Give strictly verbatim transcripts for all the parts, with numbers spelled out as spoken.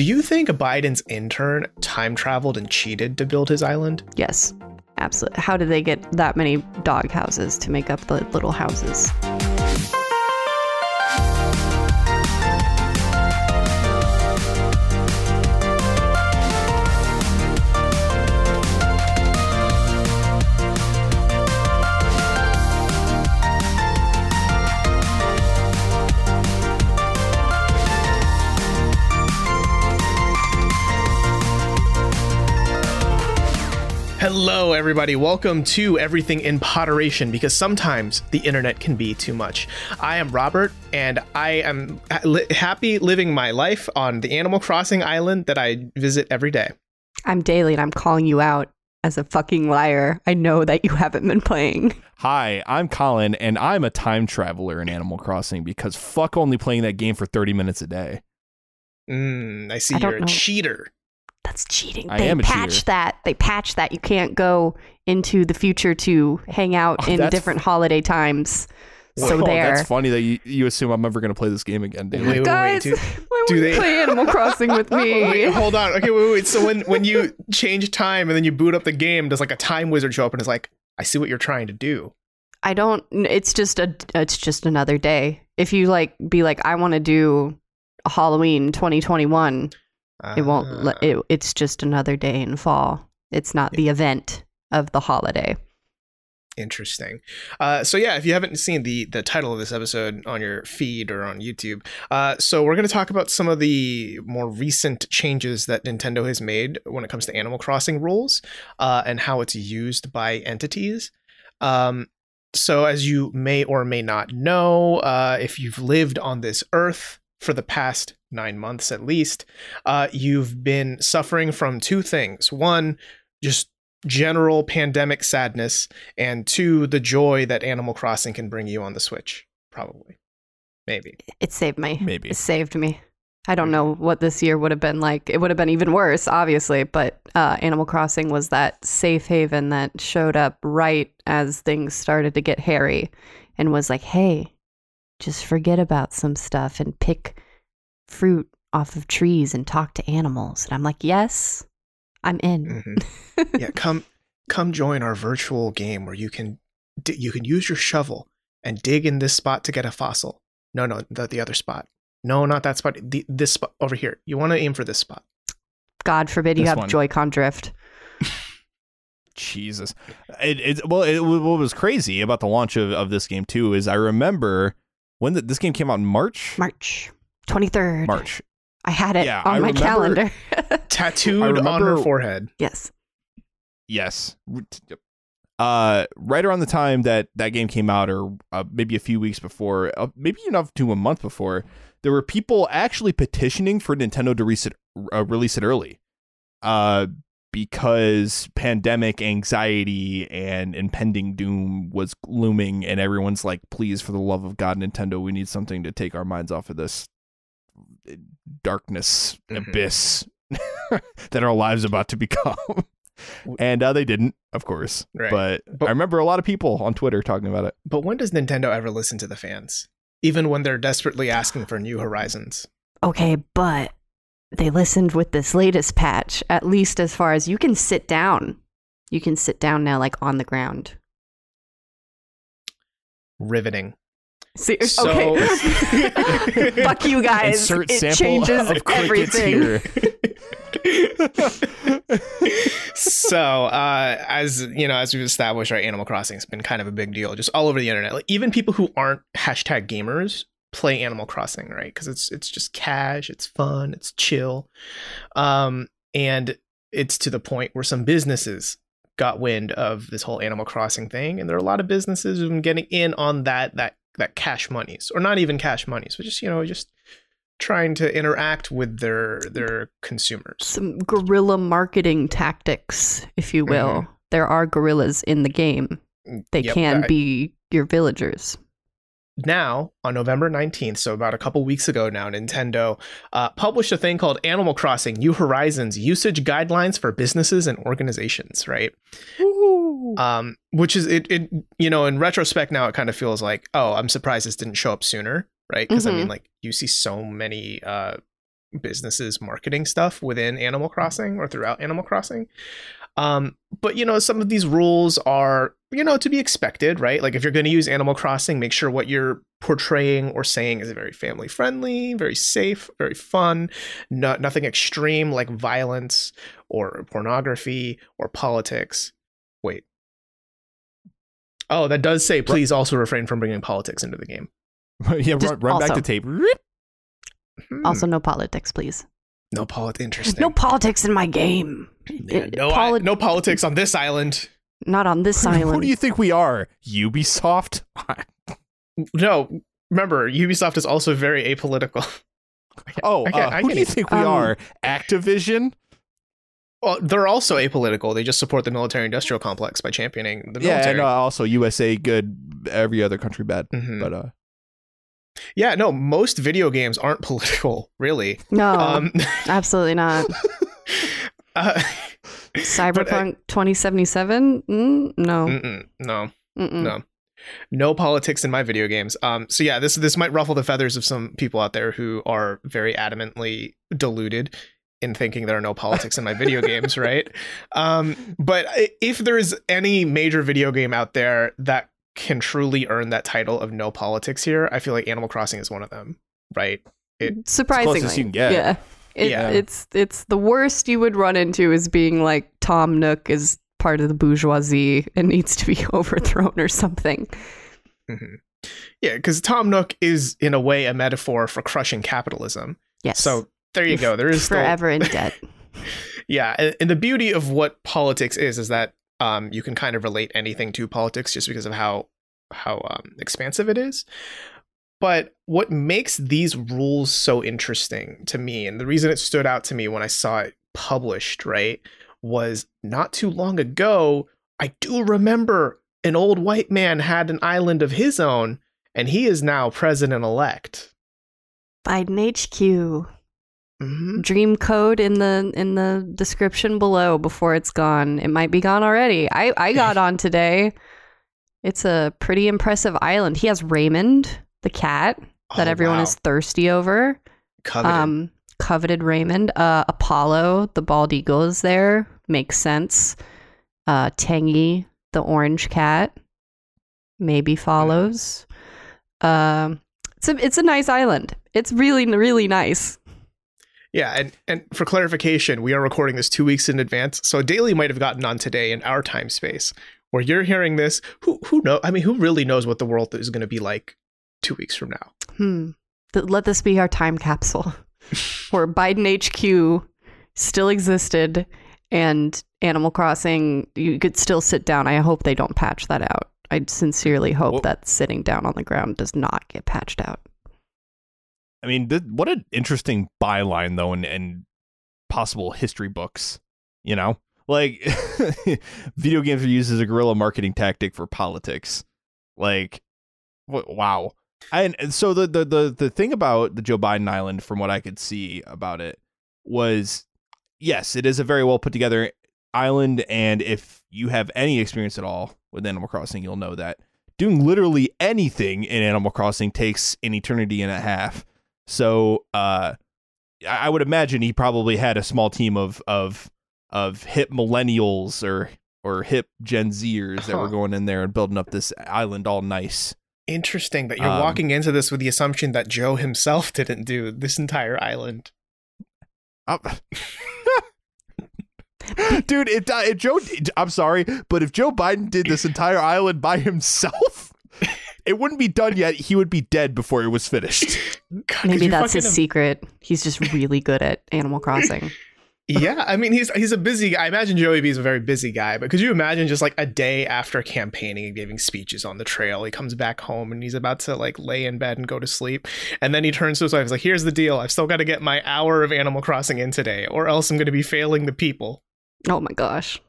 Do you think Biden's intern time traveled and cheated to build his island? Yes, absolutely. How did they get that many dog houses to make up the little houses? Hello, everybody. Welcome to Everything in Moderation, because sometimes the internet can be too much. I am Robert, and I am li- happy living my life on the Animal Crossing island that I visit every day. I'm Daly, and I'm calling you out as a fucking liar. I know that you haven't been playing. Hi, I'm Colin, and I'm a time traveler in Animal Crossing because fuck only playing that game for thirty minutes a day. Mm, I see I you're a know. cheater. That's cheating. I they patched that. They patched that. You can't go into the future to hang out oh, in different f- holiday times. Whoa, so there. That's funny that you, you assume I'm ever going to play this game again, Daly. Wait, wait, Guys, wait, do, why do won't they... you play Animal Crossing with me? Wait, hold on. Okay, wait, wait. So when, when you change time and then you boot up the game, does like a time wizard show up and is like, I see what you're trying to do? I don't. It's just a. It's just another day. If you like, be like, I want to do Halloween twenty twenty-one. It won't. Let, it, it's just another day in fall. It's not the event of the holiday. Interesting. Uh, so yeah, if you haven't seen the the title of this episode on your feed or on YouTube, uh, so we're going to talk about some of the more recent changes that Nintendo has made when it comes to Animal Crossing rules uh, and how it's used by entities. Um, so as you may or may not know, uh, if you've lived on this earth for the past nine months at least, uh, you've been suffering from two things. One, just general pandemic sadness, and two, the joy that Animal Crossing can bring you on the Switch, probably. Maybe. It saved me. Maybe. It saved me. I don't know what this year would have been like. It would have been even worse, obviously, but uh, Animal Crossing was that safe haven that showed up right as things started to get hairy and was like, hey, just forget about some stuff and pick fruit off of trees and talk to animals. And I'm like, yes, I'm in. Mm-hmm. Yeah, come come join our virtual game where you can you can use your shovel and dig in this spot to get a fossil. No, no, the, the other spot. No, not that spot. The, this spot over here. You want to aim for this spot. God forbid you this have one. Joy-Con drift. Jesus. It, it, well, it, what was crazy about the launch of, of this game, too, is I remember... When the, this game came out in March? March twenty-third. March. I had it yeah, on I my calendar. tattooed remember, on her forehead. Yes. Yes. Uh, right around the time that that game came out, or uh, maybe a few weeks before, uh, maybe even up to a month before, there were people actually petitioning for Nintendo to release it, uh, release it early. Uh, because pandemic anxiety and impending doom was looming, and everyone's like, please, for the love of God, Nintendo, we need something to take our minds off of this darkness mm-hmm. abyss that our lives are about to become. And uh, they didn't, of course. Right. But, but I remember a lot of people on Twitter talking about it. But when does Nintendo ever listen to the fans? Even when they're desperately asking for new horizons. Okay, but... they listened with this latest patch, at least as far as you can sit down. You can sit down now, like on the ground. Riveting. Seriously? So, okay. Fuck you guys. Insert it changes of everything. Here. So, uh, as you know, as we've established, right, Animal Crossing has been kind of a big deal, just all over the internet. Like, even people who aren't hashtag gamers play Animal Crossing, right? Because it's it's just cash, it's fun, it's chill, um, and it's to the point where some businesses got wind of this whole Animal Crossing thing, and there are a lot of businesses who've been getting in on that that that cash monies, or not even cash monies, but just you know just trying to interact with their their consumers. Some guerrilla marketing tactics, if you will. Mm-hmm. There are gorillas in the game. They yep, can I- be your villagers. Now, on November nineteenth, so about a couple weeks ago now, Nintendo uh, published a thing called Animal Crossing New Horizons Usage Guidelines for Businesses and Organizations, right? Um, which is, it, it, you know, in retrospect now, it kind of feels like, oh, I'm surprised this didn't show up sooner, right? Because, mm-hmm. I mean, like, you see so many uh, businesses marketing stuff within Animal Crossing or throughout Animal Crossing. Um, but, you know, some of these rules are, you know, to be expected, right? Like if you're going to use Animal Crossing, make sure what you're portraying or saying is very family friendly, very safe, very fun, no, nothing extreme like violence or pornography or politics. Wait. Oh, that does say, please also refrain from bringing politics into the game. yeah, Just run, run also, back to tape. Hmm. Also, no politics, please. No politics. Interesting. No politics in my game. Yeah, no, Poli- I, no politics on this island. Not on this island. Who do you think we are? Ubisoft? No, remember, Ubisoft is also very apolitical. Oh, I uh, who do you think we um, are? Activision? Well, they're also apolitical. They just support the military-industrial complex by championing the military. Yeah, and uh, also U S A good, every other country bad. Mm-hmm. But uh, yeah, no, most video games aren't political, really. No, um, absolutely not. Uh, Cyberpunk twenty seventy-seven? Mm, no. Mm-mm, no. Mm-mm. No. No politics in my video games. Um, so yeah, this this might ruffle the feathers of some people out there who are very adamantly deluded in thinking there are no politics in my video games, right? Um, but if there is any major video game out there that can truly earn that title of no politics here, I feel like Animal Crossing is one of them, right? It, Surprisingly. It's closest you can get. Yeah. It, yeah. It's it's the worst you would run into is being like Tom Nook is part of the bourgeoisie and needs to be overthrown or something. Mm-hmm. Yeah, because Tom Nook is in a way a metaphor for crushing capitalism. Yes. So there you go. There is forever still... in debt. Yeah, and, and the beauty of what politics is is that um, you can kind of relate anything to politics just because of how how um, expansive it is. But what makes these rules so interesting to me, and the reason it stood out to me when I saw it published, right, was not too long ago, I do remember an old white man had an island of his own, and he is now president-elect. Biden H Q. Mm-hmm. Dream code in the in the description below before it's gone. It might be gone already. I, I got on today. It's a pretty impressive island. He has Raymond, the cat that oh, everyone wow. is thirsty over. Coveted. Um, coveted Raymond. Uh, Apollo, the bald eagle, is there. Makes sense. Uh, Tangy, the orange cat, maybe follows. Mm. Uh, it's a, it's a nice island. It's really, really nice. Yeah, and, and for clarification, we are recording this two weeks in advance, so Daily might have gotten on today in our time space, where you're hearing this. Who who know? I mean, who really knows what the world is going to be like two weeks from now? Hmm. Let this be our time capsule, where Biden H Q still existed, and Animal Crossing, you could still sit down. I hope they don't patch that out. I sincerely hope well, that sitting down on the ground does not get patched out. I mean, th- what an interesting byline, though, in, in possible history books, you know? Like, video games are used as a guerrilla marketing tactic for politics. Like, wh- wow. And, and so the, the, the, the thing about the Joe Biden Island, from what I could see about it, was, yes, it is a very well put together island. And if you have any experience at all with Animal Crossing, you'll know that doing literally anything in Animal Crossing takes an eternity and a half. So uh, I would imagine he probably had a small team of of of hip millennials or or hip Gen Zers that huh. were going in there and building up this island all nice. Interesting that you're um, walking into this with the assumption that Joe himself didn't do this entire island. Uh, Dude, if, if Joe, I'm sorry, but if Joe Biden did this entire island by himself, it wouldn't be done yet. He would be dead before it was finished. God, maybe that's his him. secret. He's just really good at Animal Crossing. Yeah, I mean, he's he's a busy guy. I imagine Joey B is a very busy guy, but could you imagine just like a day after campaigning and giving speeches on the trail, he comes back home and he's about to like lay in bed and go to sleep. And then he turns to his wife. He's like, here's the deal. I've still got to get my hour of Animal Crossing in today or else I'm going to be failing the people. Oh, my gosh.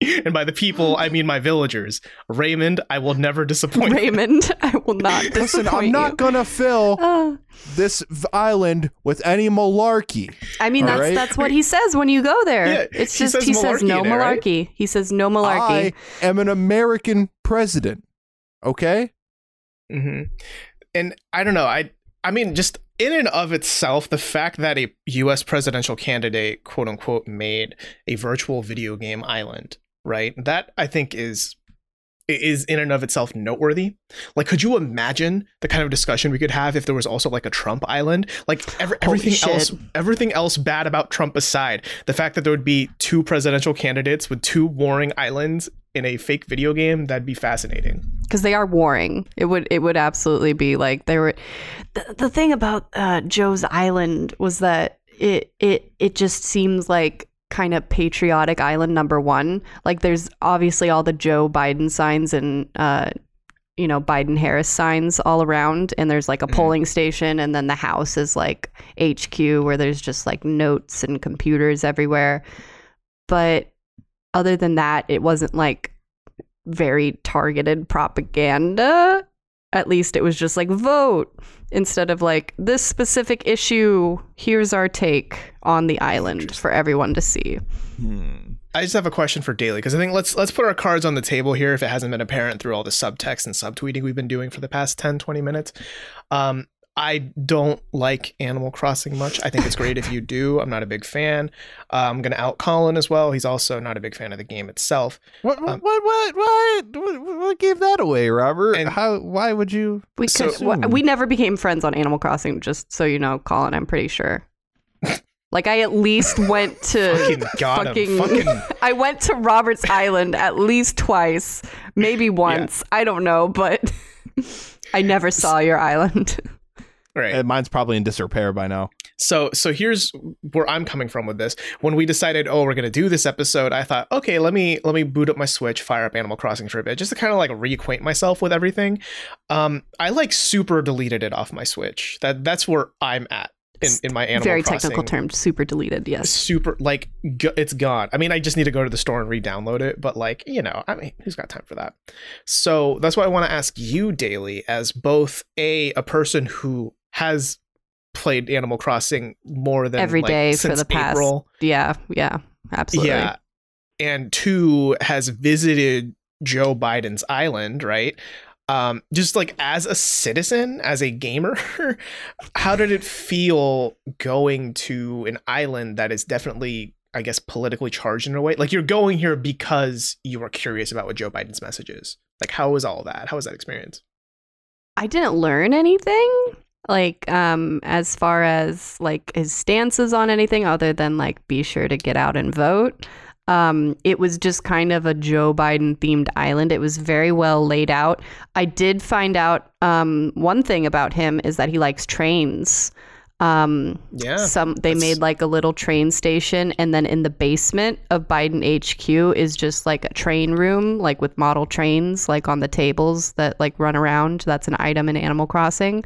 And by the people, I mean my villagers. Raymond, I will never disappoint. Raymond, I will not disappoint. Listen, I'm not going to fill uh, this island with any malarkey. I mean, that's right? That's what he says when you go there. Yeah, it's just says he says no there, malarkey. Right? He says no malarkey. I am an American president. Okay? Mm-hmm. And I don't know. I I mean, just in and of itself, the fact that a U S presidential candidate, quote unquote, made a virtual video game island, right? That, I think, is is in and of itself noteworthy. Like, could you imagine the kind of discussion we could have if there was also like a Trump island? Like every, everything else, everything else bad about Trump aside, the fact that there would be two presidential candidates with two warring islands in a fake video game, that'd be fascinating. Because they are warring. It would it would absolutely be like they were. The, the thing about uh, Joe's island was that it it it just seems like kind of patriotic island number one. Like there's obviously all the Joe Biden signs and uh you know Biden Harris signs all around, and there's like a polling station, and then the house is like H Q where there's just like notes and computers everywhere. But other than that, it wasn't like very targeted propaganda. At least it was just like vote instead of like this specific issue. Here's our take on the island for everyone to see. Hmm. I just have a question for Daily, because I think let's let's put our cards on the table here if it hasn't been apparent through all the subtext and subtweeting we've been doing for the past ten, twenty minutes. Um, I don't like Animal Crossing much. I think it's great if you do. I'm not a big fan. Uh, I'm going to out Colin as well. He's also not a big fan of the game itself. What what um, what, what what what what gave that away, Robert? And how? Why would you? We so, could, we never became friends on Animal Crossing. Just so you know, Colin, I'm pretty sure. Like I at least went to fucking, got fucking, fucking. I went to Robert's Island at least twice, maybe once. Yeah. I don't know, but I never saw your island. Right. And mine's probably in disrepair by now. So so here's where I'm coming from with this. When we decided, oh, we're going to do this episode, I thought, okay, let me let me boot up my Switch, fire up Animal Crossing for a bit, just to kind of like reacquaint myself with everything. Um, I like super deleted it off my Switch. That That's where I'm at in, in my Animal Very Crossing. Very technical term, super deleted, yes. Super, like, go, it's gone. I mean, I just need to go to the store and re-download it, but like, you know, I mean, who's got time for that? So that's why I want to ask you, Daily, as both a a person who has played Animal Crossing more than every like, day since for the past April. Yeah, yeah, absolutely. Yeah, and two has visited Joe Biden's island, right? Um, just like as a citizen, as a gamer, how did it feel going to an island that is definitely, I guess, politically charged in a way? Like you're going here because you were curious about what Joe Biden's message is. Like, how was all that? How was that experience? I didn't learn anything. Like, um, as far as like his stances on anything other than like, be sure to get out and vote. Um, it was just kind of a Joe Biden themed island. It was very well laid out. I did find out um, one thing about him is that he likes trains. Um, yeah, some they that's... made like a little train station, and then in the basement of Biden H Q is just like a train room, like with model trains, like on the tables that like run around. That's an item in Animal Crossing.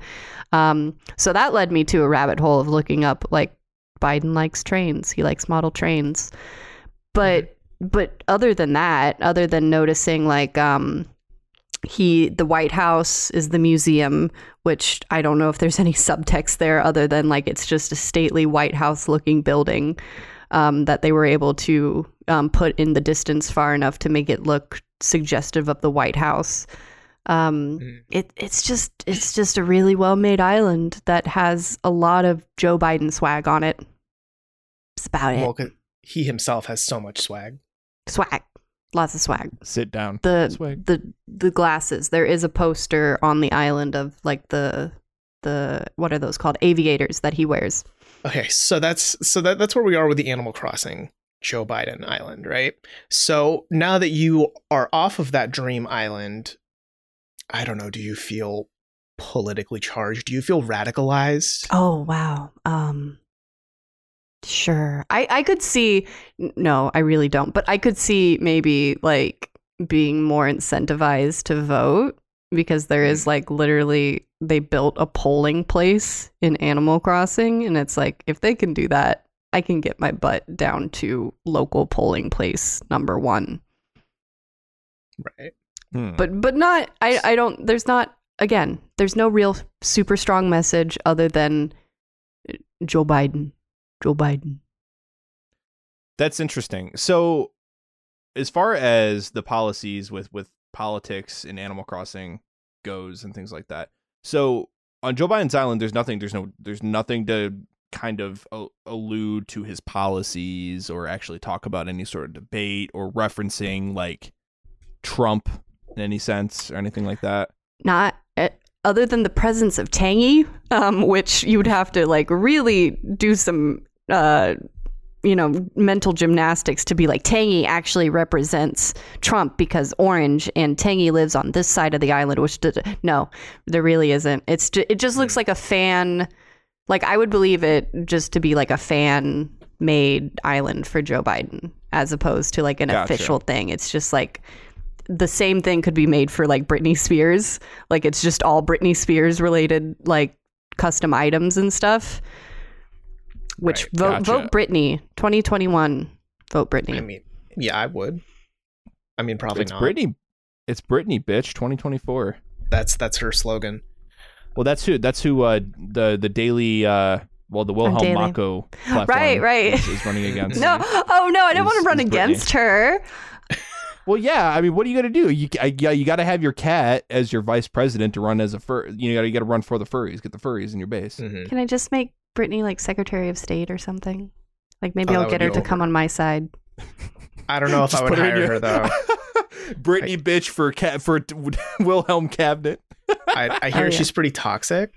Um, so that led me to a rabbit hole of looking up like Biden likes trains. He likes model trains. But mm-hmm. but other than that, other than noticing like um, he the White House is the museum, which I don't know if there's any subtext there other than like it's just a stately White House looking building um, that they were able to um, put in the distance far enough to make it look suggestive of the White House. Um, mm. it it's just it's just a really well made island that has a lot of Joe Biden swag on it. That's about it. Well, he himself has so much swag. Swag. Lots of swag. Sit down. The swag. the the glasses. There is a poster on the island of like the the what are those called? Aviators that he wears. Okay, so that's so that, that's where we are with the Animal Crossing Joe Biden island, right? So now that you are off of that dream island, I don't know, do you feel politically charged? Do you feel radicalized? Oh wow. Um Sure. I, I could see, no, I really don't, but I could see maybe like being more incentivized to vote because there is like literally they built a polling place in Animal Crossing, and it's like if they can do that, I can get my butt down to local polling place number one. Right. Hmm. But but not, I, I don't, there's not, again, there's no real super strong message other than Joe Biden. Joe Biden. That's interesting. So as far as the policies with, with politics in Animal Crossing goes and things like that. So on Joe Biden's island, there's nothing, there's no, there's nothing to kind of allude to his policies or actually talk about any sort of debate or referencing like Trump in any sense or anything like that. Not at, other than the presence of Tangy, um, which you would have to like really do some, uh, you know, mental gymnastics to be like, Tangy actually represents Trump because orange, and Tangy lives on this side of the island, which did, no, there really isn't. It's ju- it just looks like a fan. Like, I would believe it just to be like a fan made island for Joe Biden as opposed to like an gotcha. official thing. It's just like the same thing could be made for like Britney Spears. Like, it's just all Britney Spears related, like custom items and stuff. Which right, vote gotcha. vote Britney twenty twenty-one vote Britney. I mean, yeah, I would. I mean, probably it's not. Britney, it's Britney, bitch. twenty twenty-four That's that's her slogan. Well, that's who that's who uh, the the daily uh, well the Wilhelm Mako platform right right is, is running against. no, oh no, I didn't want to run against her. Well, yeah, I mean, what are you gonna do? You I, yeah, you got to have your cat as your vice president to run as a fur. You got you got to run for the furries, get the furries in your base. Mm-hmm. Can I just make Brittany like Secretary of State or something? Like, maybe oh, I'll get her to over. come on my side. I don't know if I would hire your... her though. Brittany like... bitch for ca- for Wilhelm Cabinet. I, I hear oh, yeah. she's pretty toxic,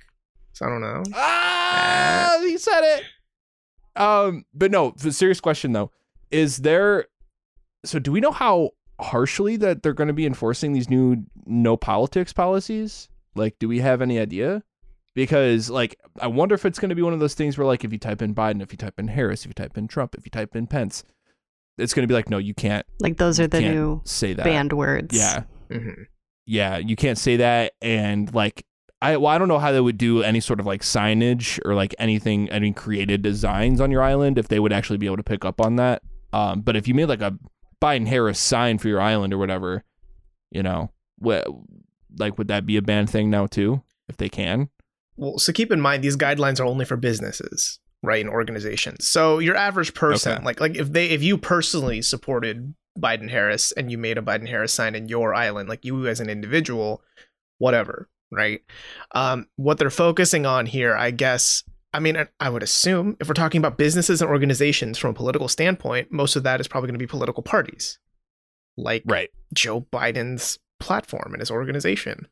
so I don't know. Ah, you said it. Um, but no, the serious question though is there. So do we know how harshly that they're going to be enforcing these new no politics policies? Like, do we have any idea? Because, like, I wonder if it's going to be one of those things where, like, if you type in Biden, if you type in Harris, if you type in Trump, if you type in Pence, it's going to be like, no, you can't. Like, those are the new say that. banned words. Yeah. Mm-hmm. Yeah, you can't say that. And, like, I well, I don't know how they would do any sort of, like, signage or, like, anything, I mean, created designs on your island if they would actually be able to pick up on that. Um, but if you made, like, a Biden-Harris sign for your island or whatever, you know, wh- like, would that be a banned thing now, too, if they can? Well, so keep in mind, these guidelines are only for businesses, right, and organizations. So your average person, okay. like like if they if you personally supported Biden Harris and you made a Biden Harris sign in your island, like you as an individual, whatever, right? Um, what they're focusing on here, I guess, I mean, I would assume if we're talking about businesses and organizations from a political standpoint, most of that is probably going to be political parties, like right. Joe Biden's platform and his organization.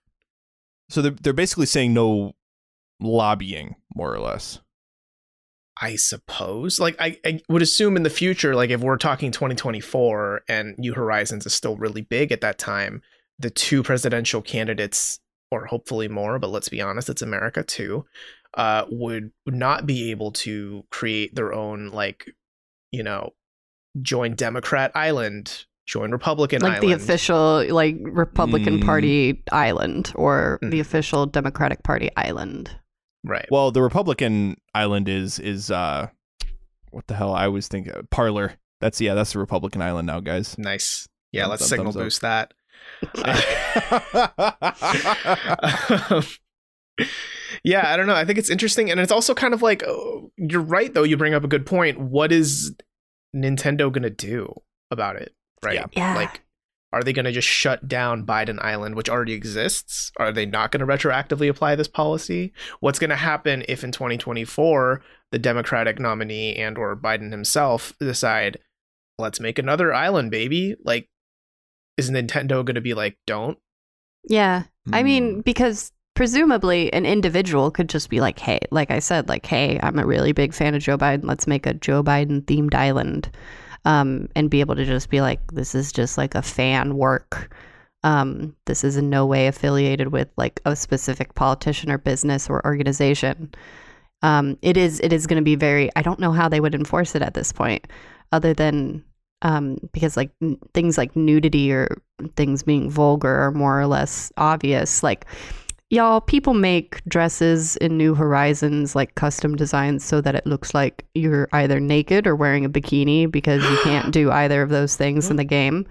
So they're they're basically saying no. Lobbying, more or less, I suppose. Like, I, I would assume in the future, like if we're talking twenty twenty-four and New Horizons is still really big at that time, the two presidential candidates, or hopefully more, but let's be honest, it's America too, uh, would not be able to create their own, like, you know, join Democrat Island, join Republican like Island. Like the official, like, Republican mm. Party Island or mm. the official Democratic Party Island. Right. Well, the Republican island is is uh, what the hell I always think uh, Parler. That's yeah, that's the Republican island now, guys. Nice. Yeah, thumbs let's up, signal boost up. that. um, yeah, I don't know. I think it's interesting, and it's also kind of like oh, you're right though. You bring up a good point. What is Nintendo gonna do about it? Right? Yeah. yeah. Like, are they gonna just shut down Biden Island, which already exists? Are they not gonna retroactively apply this policy? What's gonna happen if in twenty twenty-four the Democratic nominee and or Biden himself decide, let's make another island, baby? Like, is Nintendo gonna be like, don't? Yeah. Mm. I mean, because presumably an individual could just be like, hey, like I said, like, hey, I'm a really big fan of Joe Biden. Let's make a Joe Biden themed island. Um, and be able to just be like, this is just like a fan work. Um, this is in no way affiliated with like a specific politician or business or organization. Um, it is it is going to be very, I don't know how they would enforce it at this point, other than um, because like n- things like nudity or things being vulgar are more or less obvious. Like, y'all, people make dresses in New Horizons, like custom designs, so that it looks like you're either naked or wearing a bikini, because you can't do either of those things in the game.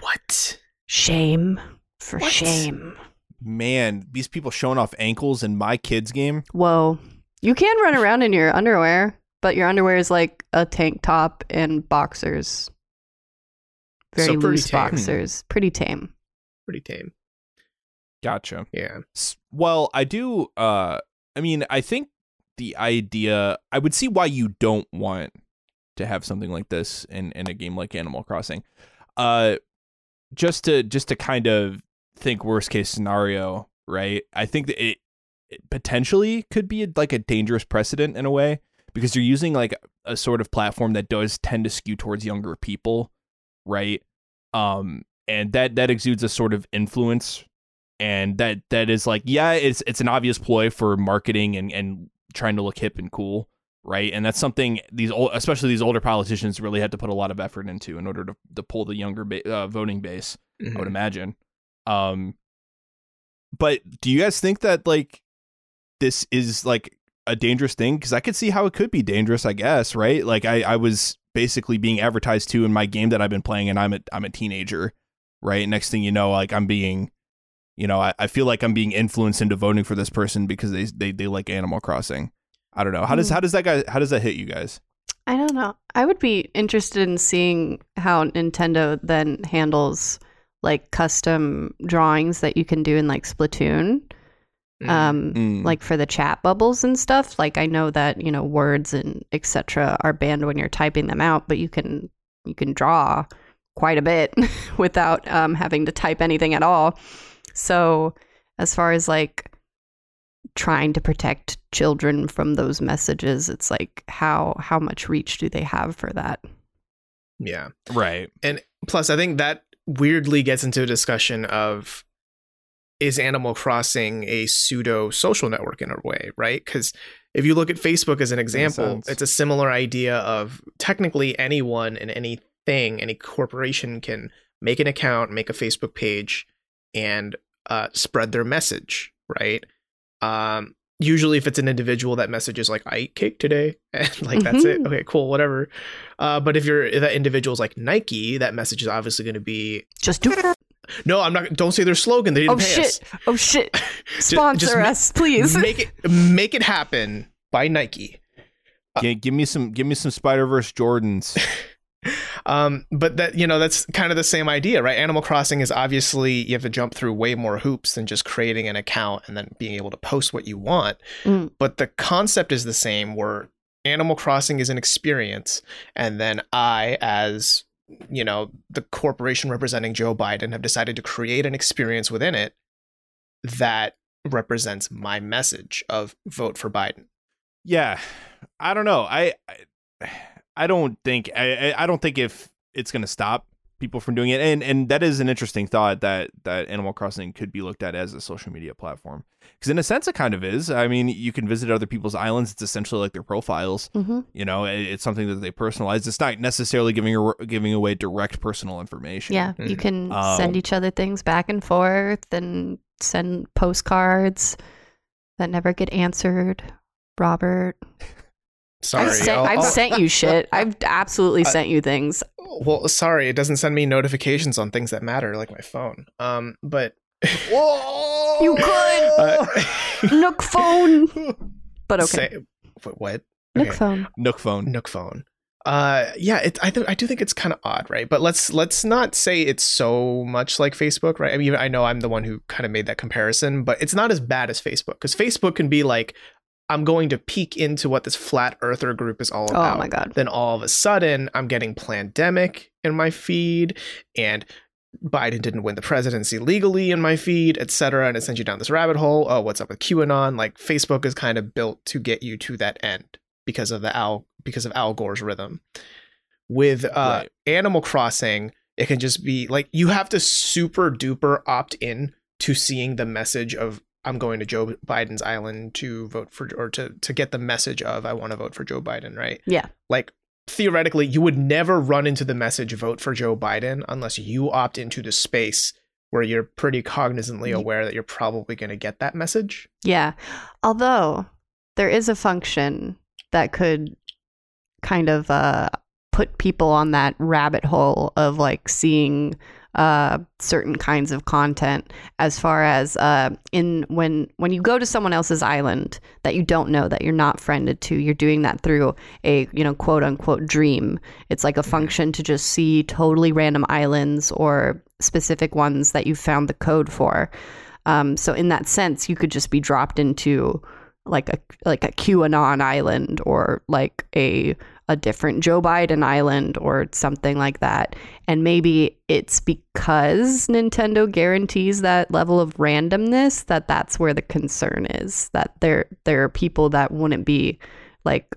What? Shame. For what? Shame. Man, these people showing off ankles in my kids' game. Whoa. You can run around in your underwear, but your underwear is like a tank top and boxers. Very so loose tame. boxers. Pretty tame. Pretty tame. Gotcha. Yeah. Well, I do uh, I mean, I think the idea, I would see why you don't want to have something like this in, in a game like Animal Crossing. Uh, just to just to kind of think worst case scenario, right? I think that it, it potentially could be a, like a dangerous precedent in a way, because you're using like a sort of platform that does tend to skew towards younger people, right? Um, and that that exudes a sort of influence, and that that is like, yeah, it's it's an obvious ploy for marketing and and trying to look hip and cool, right? And that's something these old, especially these older politicians, really had to put a lot of effort into in order to, to pull the younger ba- uh, voting base. Mm-hmm. I would imagine. Um, but do you guys think that like this is like a dangerous thing? Because I could see how it could be dangerous, I guess, right? Like I, I was basically being advertised to in my game that I've been playing, and I'm a I'm a teenager, right? Next thing you know, like I'm being, you know, I, I feel like I'm being influenced into voting for this person because they they they like Animal Crossing. I don't know. How does how does that guy how does that hit you guys? I don't know. I would be interested in seeing how Nintendo then handles like custom drawings that you can do in like Splatoon. Mm. Um mm. like for the chat bubbles and stuff. Like I know that, you know, words and et cetera are banned when you're typing them out, but you can you can draw quite a bit without um having to type anything at all. So as far as like trying to protect children from those messages, it's like how how much reach do they have for that? Yeah, right. And plus I think that weirdly gets into a discussion of, is Animal Crossing a pseudo social network in a way, right? Because if you look at Facebook as an example, it's a similar idea of technically anyone and anything, any corporation can make an account, make a Facebook page, and uh, spread their message, right? Um, usually if it's an individual, that message is like, I ate cake today, and like, mm-hmm. that's it. Okay, cool, whatever. Uh, but if you're if that individual's like Nike, that message is obviously going to be just do it. No, I'm not. Don't say their slogan. They didn't oh, pay shit. us. Oh shit! Oh shit! Sponsor just, just us, ma- please. Make it make it happen by Nike. Uh, yeah, give me some. Give me some Spider-Verse Jordans. um, but that you know that's kind of the same idea, right? Animal Crossing is obviously you have to jump through way more hoops than just creating an account and then being able to post what you want. Mm. But the concept is the same, where Animal Crossing is an experience, and then I as you know, the corporation representing Joe Biden have decided to create an experience within it that represents my message of vote for Biden. Yeah, I don't know. I I, I don't think I, I don't think if it's going to stop people from doing it. And and that is an interesting thought that that Animal Crossing could be looked at as a social media platform, because in a sense it kind of is. I mean, you can visit other people's islands. It's essentially like their profiles. Mm-hmm. You know, it, it's something that they personalize. It's not necessarily giving giving away direct personal information. Yeah, mm-hmm. You can um, send each other things back and forth and send postcards that never get answered. Robert. Sorry, I've, sent, I'll, I've I'll, sent you shit. I've absolutely uh, sent you things. Well, sorry, it doesn't send me notifications on things that matter, like my phone. Um, but whoa, you could uh, Nook phone. But okay, say, what Nook okay. phone? Nook phone. Nook phone. Uh, yeah, it, I th- I do think it's kind of odd, right? But let's let's not say it's so much like Facebook, right? I mean, I know I'm the one who kind of made that comparison, but it's not as bad as Facebook, because Facebook can be like, I'm going to peek into what this flat earther group is all about. Oh my God. Then all of a sudden I'm getting Plandemic in my feed, and Biden didn't win the presidency legally in my feed, et cetera. And it sends you down this rabbit hole. Oh, what's up with QAnon? Like Facebook is kind of built to get you to that end because of the Al because of Al Gore's rhythm. With uh, right. Animal Crossing, it can just be like, you have to super duper opt in to seeing the message of, I'm going to Joe Biden's island to vote for, or to, to get the message of, I want to vote for Joe Biden, right? Yeah. Like, theoretically, you would never run into the message, vote for Joe Biden, unless you opt into the space where you're pretty cognizantly aware that you're probably going to get that message. Yeah. Although, there is a function that could kind of uh, put people on that rabbit hole of, like, seeing Uh, certain kinds of content, as far as uh, in when when you go to someone else's island that you don't know, that you're not friended to, you're doing that through a, you know, quote unquote dream. It's like a function to just see totally random islands or specific ones that you found the code for. Um, so in that sense, you could just be dropped into like a like a QAnon island, or like a a different Joe Biden island or something like that. And maybe it's because Nintendo guarantees that level of randomness that that's where the concern is, that there there are people that wouldn't be like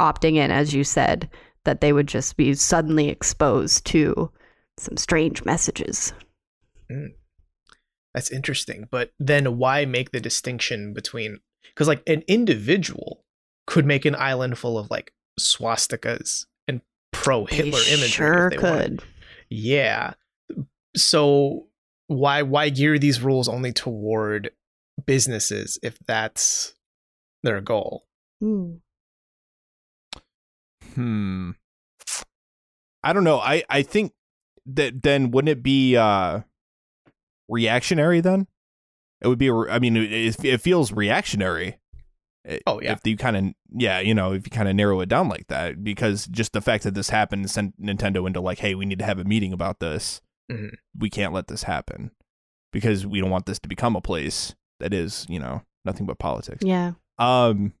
opting in, as you said, that they would just be suddenly exposed to some strange messages. Mm. That's interesting. But then why make the distinction between, because like an individual could make an island full of like swastikas and pro-Hitler imagery. Sure could. Wanted. Yeah. So why why gear these rules only toward businesses if that's their goal? Mm. Hmm. I don't know. I, I think that then wouldn't it be uh, reactionary then? It would be. I mean, it, it feels reactionary. Oh, yeah. If you kind of, yeah, you know, if you kind of narrow it down like that, because just the fact that this happened sent Nintendo into like, hey, we need to have a meeting about this. Mm-hmm. We can't let this happen because we don't want this to become a place that is, you know, nothing but politics. Yeah. Um,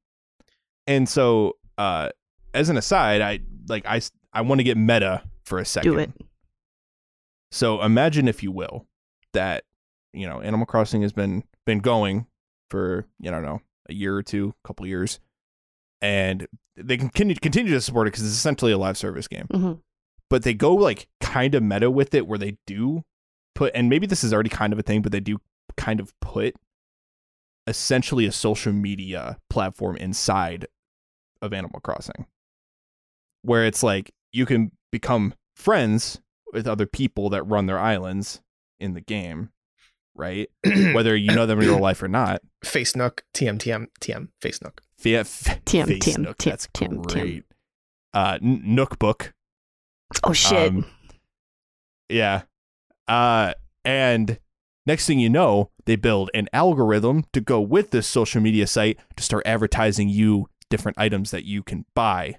and so, uh, as an aside, I like I I want to get meta for a second. Do it. So imagine, if you will, that, you know, Animal Crossing has been been going for, you know, I don't know, a year or two, a couple years, and they can continue to support it because it's essentially a live service game. Mm-hmm. But they go like kind of meta with it, where they do put, and maybe this is already kind of a thing, but they do kind of put essentially a social media platform inside of Animal Crossing, where it's like you can become friends with other people that run their islands in the game. Right, whether you know them in real life or not. Face Nook, T M, T M, T M, Face Nook. F- F- T M, Face T M, Nook. T M, that's T M, great. T M. Uh, N- Nook Book. Oh shit. Um, yeah. Uh, and next thing you know, they build an algorithm to go with this social media site to start advertising you different items that you can buy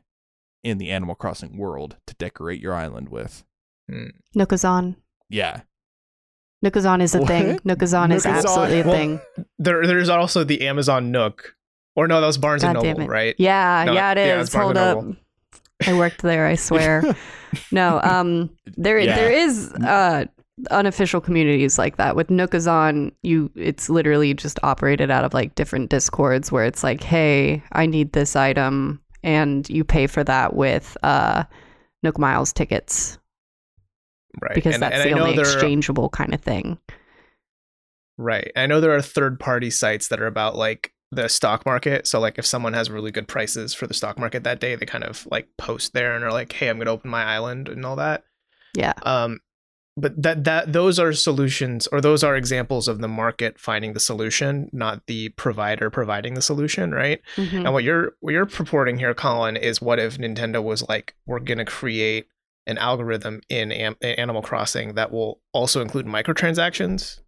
in the Animal Crossing world to decorate your island with. Mm. Nookazon. Yeah. Nookazon is a what? thing. Nookazon Nookazon is absolutely a well, thing. There, there's also the Amazon Nook. Or no, that was Barnes God and Noble, right? Yeah, no, yeah, it is. Yeah, Hold up. Noble. I worked there, I swear. No, um, there, yeah. there is uh, unofficial communities like that. With Nookazon, you, it's literally just operated out of like different Discords where it's like, hey, I need this item, and you pay for that with uh, Nook Miles tickets. Right. Because and, that's and the I only there, exchangeable kind of thing. Right. I know there are third party sites that are about like the stock market. So like if someone has really good prices for the stock market that day, they kind of like post there and are like, hey, I'm going to open my island and all that. Yeah. Um, but that that those are solutions, or those are examples of the market finding the solution, not the provider providing the solution. Right. Mm-hmm. And what you're what you're purporting here, Colin, is what if Nintendo was like, we're going to create an algorithm in Am- Animal Crossing that will also include microtransactions?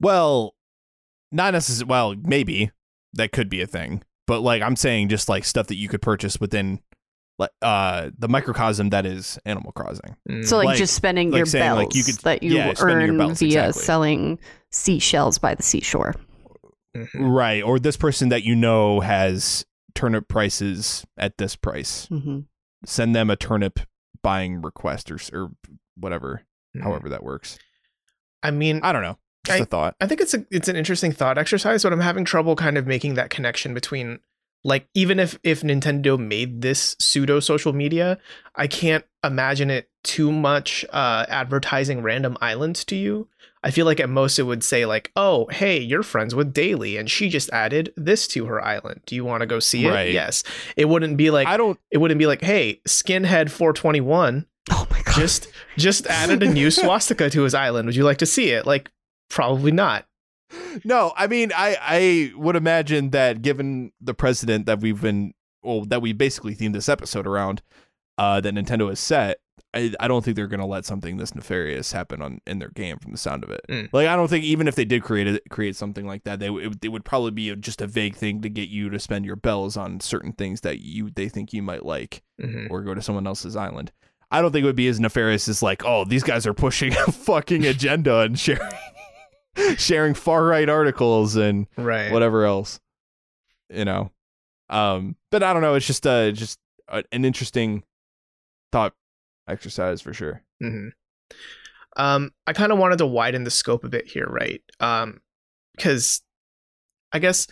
Well, not necessarily. Well, maybe that could be a thing, but like I'm saying, just like stuff that you could purchase within, like uh, the microcosm that is Animal Crossing. Mm. So like, like just spending like your saying, bells like you could, that you yeah, earn bells, via exactly. selling seashells by the seashore, mm-hmm. right? Or this person that you know has turnip prices at this price. Mm-hmm. Send them a turnip buying request or or whatever, mm. however that works. I mean, I don't know. Just I, a thought. I think it's a it's an interesting thought exercise, but I'm having trouble kind of making that connection between, like, even if if Nintendo made this pseudo social media, I can't imagine it too much uh, advertising random islands to you. I feel like at most it would say like, oh, hey, you're friends with Daily and she just added this to her island. Do you want to go see right. it? Yes. It wouldn't be like, I don't, it wouldn't be like, hey, Skinhead four twenty-one. Oh my God. Just, just added a new swastika to his island. Would you like to see it? Like, probably not. No, I mean, I, I would imagine that given the precedent that we've been, well, that we basically themed this episode around, uh, that Nintendo has set, I, I don't think they're going to let something this nefarious happen on in their game from the sound of it. Mm. Like, I don't think even if they did create a, create something like that, they it, it would probably be just a vague thing to get you to spend your bells on certain things that you they think you might like, mm-hmm. or go to someone else's island. I don't think it would be as nefarious as like, oh, these guys are pushing a fucking agenda and sharing sharing far right articles and right. whatever else, you know. Um, but I don't know. It's just uh, just a, an interesting thought exercise for sure. Mm-hmm. Um, I kind of wanted to widen the scope a bit here, right? Um, because I guess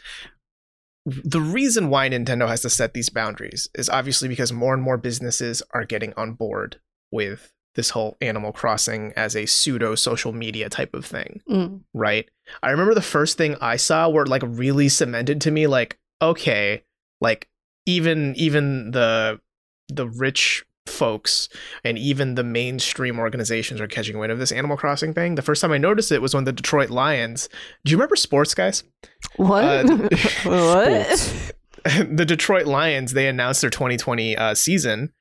the reason why Nintendo has to set these boundaries is obviously because more and more businesses are getting on board with this whole Animal Crossing as a pseudo social media type of thing, mm. right? I remember the first thing I saw where it like really cemented to me, like, okay, like even even the the rich folks and even the mainstream organizations are catching wind of this Animal Crossing thing. The first time I noticed it was when the Detroit Lions. Do you remember sports, guys? What? Uh, what? The Detroit Lions, they announced their twenty twenty uh, season.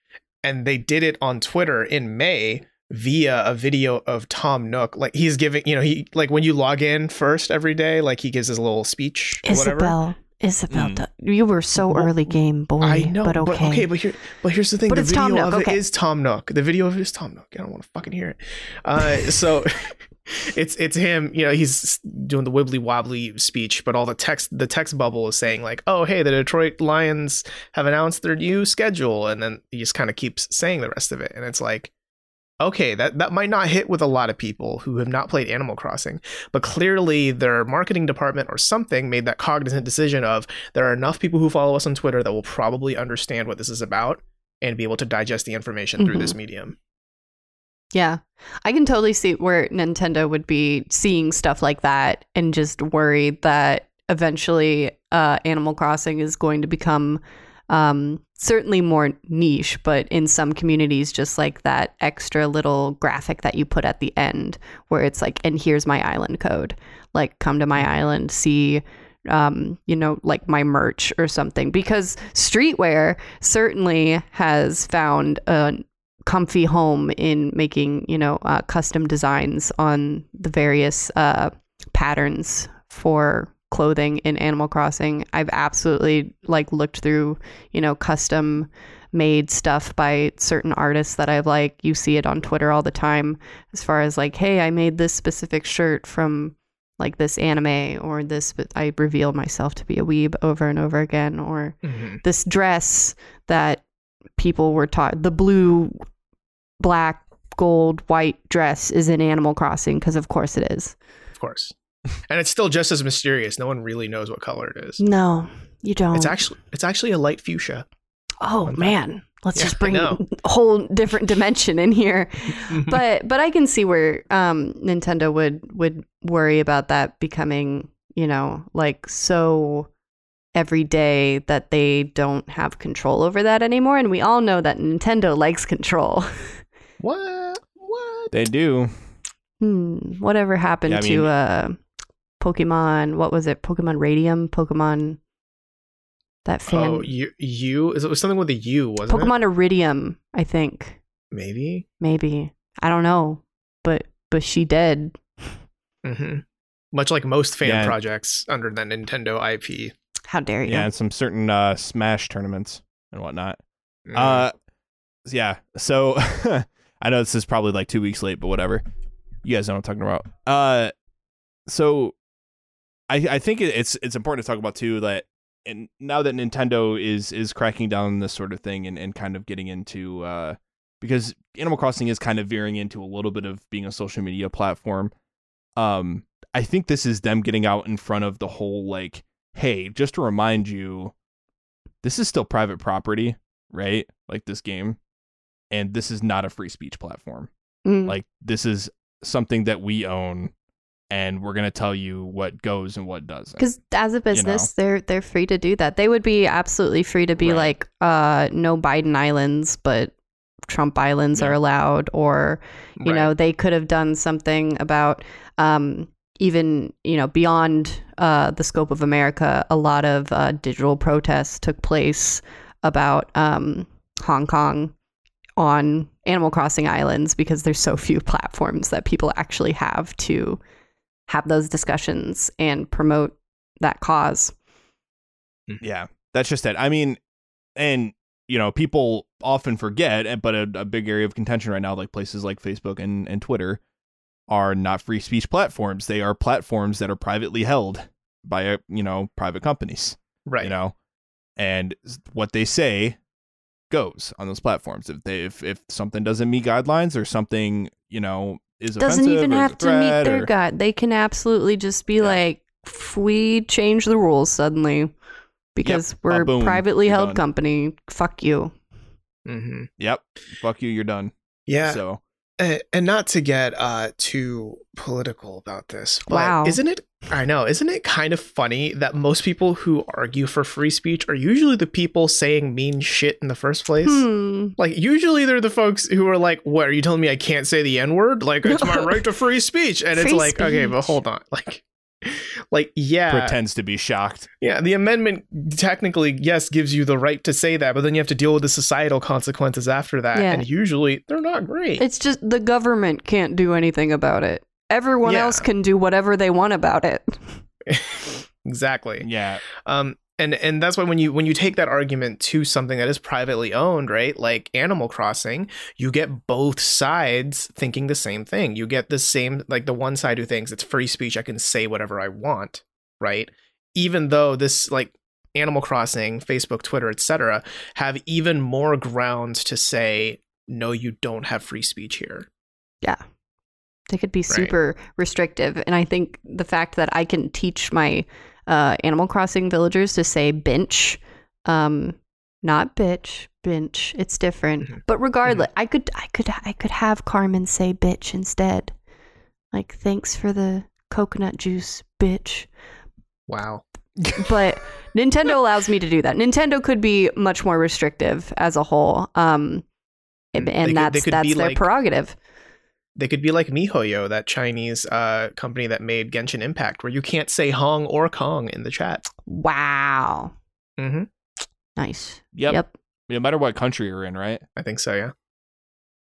And they did it on Twitter in May via a video of Tom Nook. Like he's giving, you know, he like when you log in first every day, like he gives his little speech. Or Isabelle, whatever. Isabelle, mm. you were so well, early game boy. I know, but okay, but, okay, but, here, but here's the thing. But the it's video Tom Nook, of okay. it is Tom Nook. The video of it is Tom Nook. I don't want to fucking hear it. Uh, so it's it's him. You know, he's doing the wibbly wobbly speech, but all the text the text bubble is saying like, oh, hey, the Detroit Lions have announced their new schedule. And then he just kind of keeps saying the rest of it. And it's like, OK, that, that might not hit with a lot of people who have not played Animal Crossing, but clearly their marketing department or something made that cognizant decision of there are enough people who follow us on Twitter that will probably understand what this is about and be able to digest the information mm-hmm. through this medium. Yeah, I can totally see where Nintendo would be seeing stuff like that and just worried that eventually uh, Animal Crossing is going to become um, certainly more niche, but in some communities, just like that extra little graphic that you put at the end where it's like, and here's my island code, like come to my island, see, um, you know, like my merch or something, because streetwear certainly has found a comfy home in making, you know, uh, custom designs on the various uh, patterns for clothing in Animal Crossing. I've absolutely like looked through, you know, custom made stuff by certain artists that I've like, you see it on Twitter all the time as far as like, hey, I made this specific shirt from like this anime or this, but I reveal myself to be a weeb over and over again, or mm-hmm. this dress that people were taught, the blue, black, gold, white dress is in Animal Crossing because of course it is. Of course. And it's still just as mysterious. No one really knows what color it is. No, you don't. It's actually it's actually a light fuchsia. Oh man. Let's yeah, just bring a whole different dimension in here. But but I can see where um Nintendo would would worry about that becoming, you know, like so every day that they don't have control over that anymore. And we all know that Nintendo likes control. What? What? They do. Hmm. Whatever happened yeah, I mean, to uh, Pokemon? What was it? Pokemon Radium? Pokemon? That fan? Oh, you? you? It was something with a U, wasn't Pokemon it? Pokemon Iridium, I think. Maybe? Maybe. I don't know. But but she did. Mm-hmm. Much like most fan yeah. projects under the Nintendo I P. How dare you? Yeah, and some certain uh, Smash tournaments and whatnot. Mm. Uh, yeah, so I know this is probably like two weeks late, but whatever. You guys know what I'm talking about. Uh, so I I think it's it's important to talk about too that, and now that Nintendo is is cracking down on this sort of thing and, and kind of getting into uh because Animal Crossing is kind of veering into a little bit of being a social media platform. Um, I think this is them getting out in front of the whole like, hey, just to remind you, this is still private property, right? Like this game, and this is not a free speech platform. Mm. Like this is something that we own, and we're going to tell you what goes and what doesn't. Because as a business, you know? they're they're free to do that. They would be absolutely free to be right. like, uh, no Biden Islands, but Trump Islands yeah. are allowed. Or, you right. know, they could have done something about um, even, you know, beyond uh, the scope of America. A lot of uh, digital protests took place about um, Hong Kong on Animal Crossing islands because there's so few platforms that people actually have to have those discussions and promote that cause. Yeah, that's just it. I mean, and, you know, people often forget, but a, a big area of contention right now, like places like Facebook and, and Twitter are not free speech platforms. They are platforms that are privately held by, you know, private companies. Right. You know, and what they say goes on those platforms. If they if, if something doesn't meet guidelines or something, you know, is doesn't even have to meet their guide. They can absolutely just be yeah. like, we change the rules suddenly because yep. we're a privately held done. company. Fuck you. Mm-hmm. Yep. Fuck you. You're done. Yeah. So. And not to get uh, too political about this, but wow. isn't it, I know, isn't it kind of funny that most people who argue for free speech are usually the people saying mean shit in the first place? Hmm. Like, usually they're the folks who are like, what, are you telling me I can't say the N-word? Like, it's my right to free speech. And free it's like, speech. okay, but hold on. Like, like, yeah. Pretends to be shocked. Yeah, the amendment technically, yes, gives you the right to say that, but then you have to deal with the societal consequences after that. Yeah. And usually they're not great. It's just the government can't do anything about it. Everyone yeah. else can do whatever they want about it. Exactly. Yeah. Um, and, and that's why when you when you take that argument to something that is privately owned, right, like Animal Crossing, you get both sides thinking the same thing. You get the same, like the one side who thinks it's free speech, I can say whatever I want, right? Even though this, like Animal Crossing, Facebook, Twitter, et cetera, have even more grounds to say, no, you don't have free speech here. Yeah. They could be super right. restrictive. And I think the fact that I can teach my Uh, Animal Crossing villagers to say bench, um, not bitch, bench. It's different. Mm-hmm. But regardless, mm-hmm. I could, I could, I could have Carmen say bitch instead. Like, thanks for the coconut juice, bitch. Wow. But Nintendo allows me to do that. Nintendo could be much more restrictive as a whole, um, and could, that's that's their like, prerogative. They could be like MiHoYo, that Chinese uh, company that made Genshin Impact, where you can't say Hong or Kong in the chat. Wow. Mm-hmm. Nice. Yep. Yep. No matter what country you're in, right? I think so, yeah.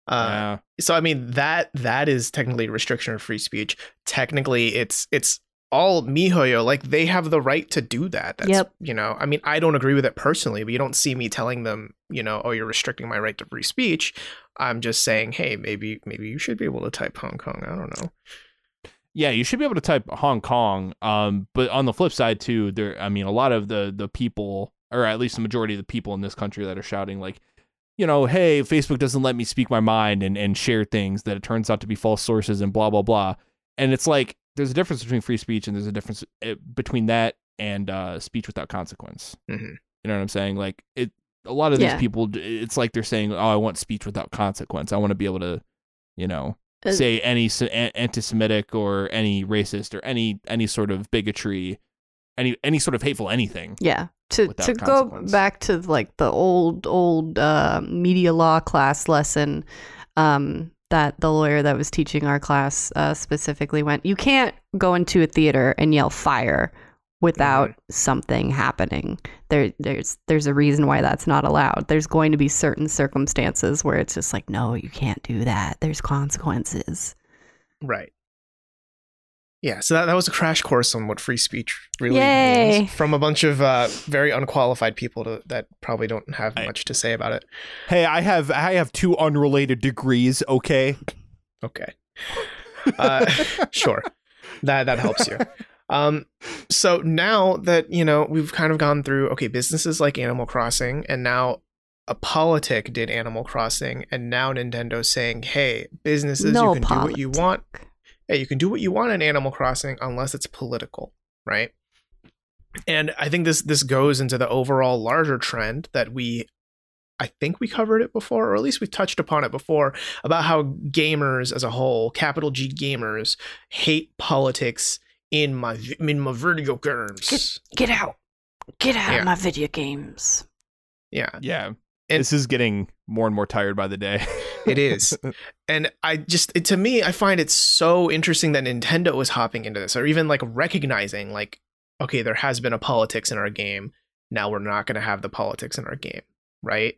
Uh, yeah. So, I mean, that that is technically a restriction of free speech. Technically, it's it's all MiHoYo. Like, they have the right to do that. That's, yep. You know, I mean, I don't agree with it personally, but you don't see me telling them, you know, oh, you're restricting my right to free speech. I'm just saying, hey, maybe maybe you should be able to type Hong Kong. I don't know. Yeah, you should be able to type Hong Kong. Um, but on the flip side, too, there. I mean, a lot of the the people, or at least the majority of the people in this country that are shouting like, you know, hey, Facebook doesn't let me speak my mind and, and share things that it turns out to be false sources and blah, blah, blah. And it's like there's a difference between free speech and there's a difference between that and uh, speech without consequence. Mm-hmm. You know what I'm saying? Like it. A lot of yeah. these people, it's like they're saying, oh, I want speech without consequence. I want to be able to, you know, uh, say any anti-Semitic or any racist or any any sort of bigotry, any any sort of hateful anything. Yeah. To to go back to like the old, old uh, media law class lesson um, that the lawyer that was teaching our class uh, specifically went, you can't go into a theater and yell fire without mm-hmm. something happening. There, there's there's a reason why that's not allowed. There's going to be certain circumstances where it's just like, no, you can't do that. There's consequences. Right. Yeah, so that, that was a crash course on what free speech really Yay. means from a bunch of uh, very unqualified people to, that probably don't have I, much to say about it. Hey, I have I have two unrelated degrees, okay? Okay. Uh, sure. That, that helps you. Um, so now that, you know, we've kind of gone through, okay, businesses like Animal Crossing, and now a politic did Animal Crossing, and now Nintendo's saying, hey, businesses, no you can politic. do what you want. Hey, you can do what you want in Animal Crossing unless it's political, right? And I think this, this goes into the overall larger trend that we, I think we covered it before, or at least we touched upon it before, about how gamers as a whole, capital G gamers, hate politics in my in my video games. Get, get out. Get out yeah. of my video games. Yeah. Yeah. And this is getting more and more tired by the day. It is. And I just, it, to me, I find it so interesting that Nintendo is hopping into this, or even like recognizing like, okay, there has been a politics in our game. Now we're not going to have the politics in our game. Right.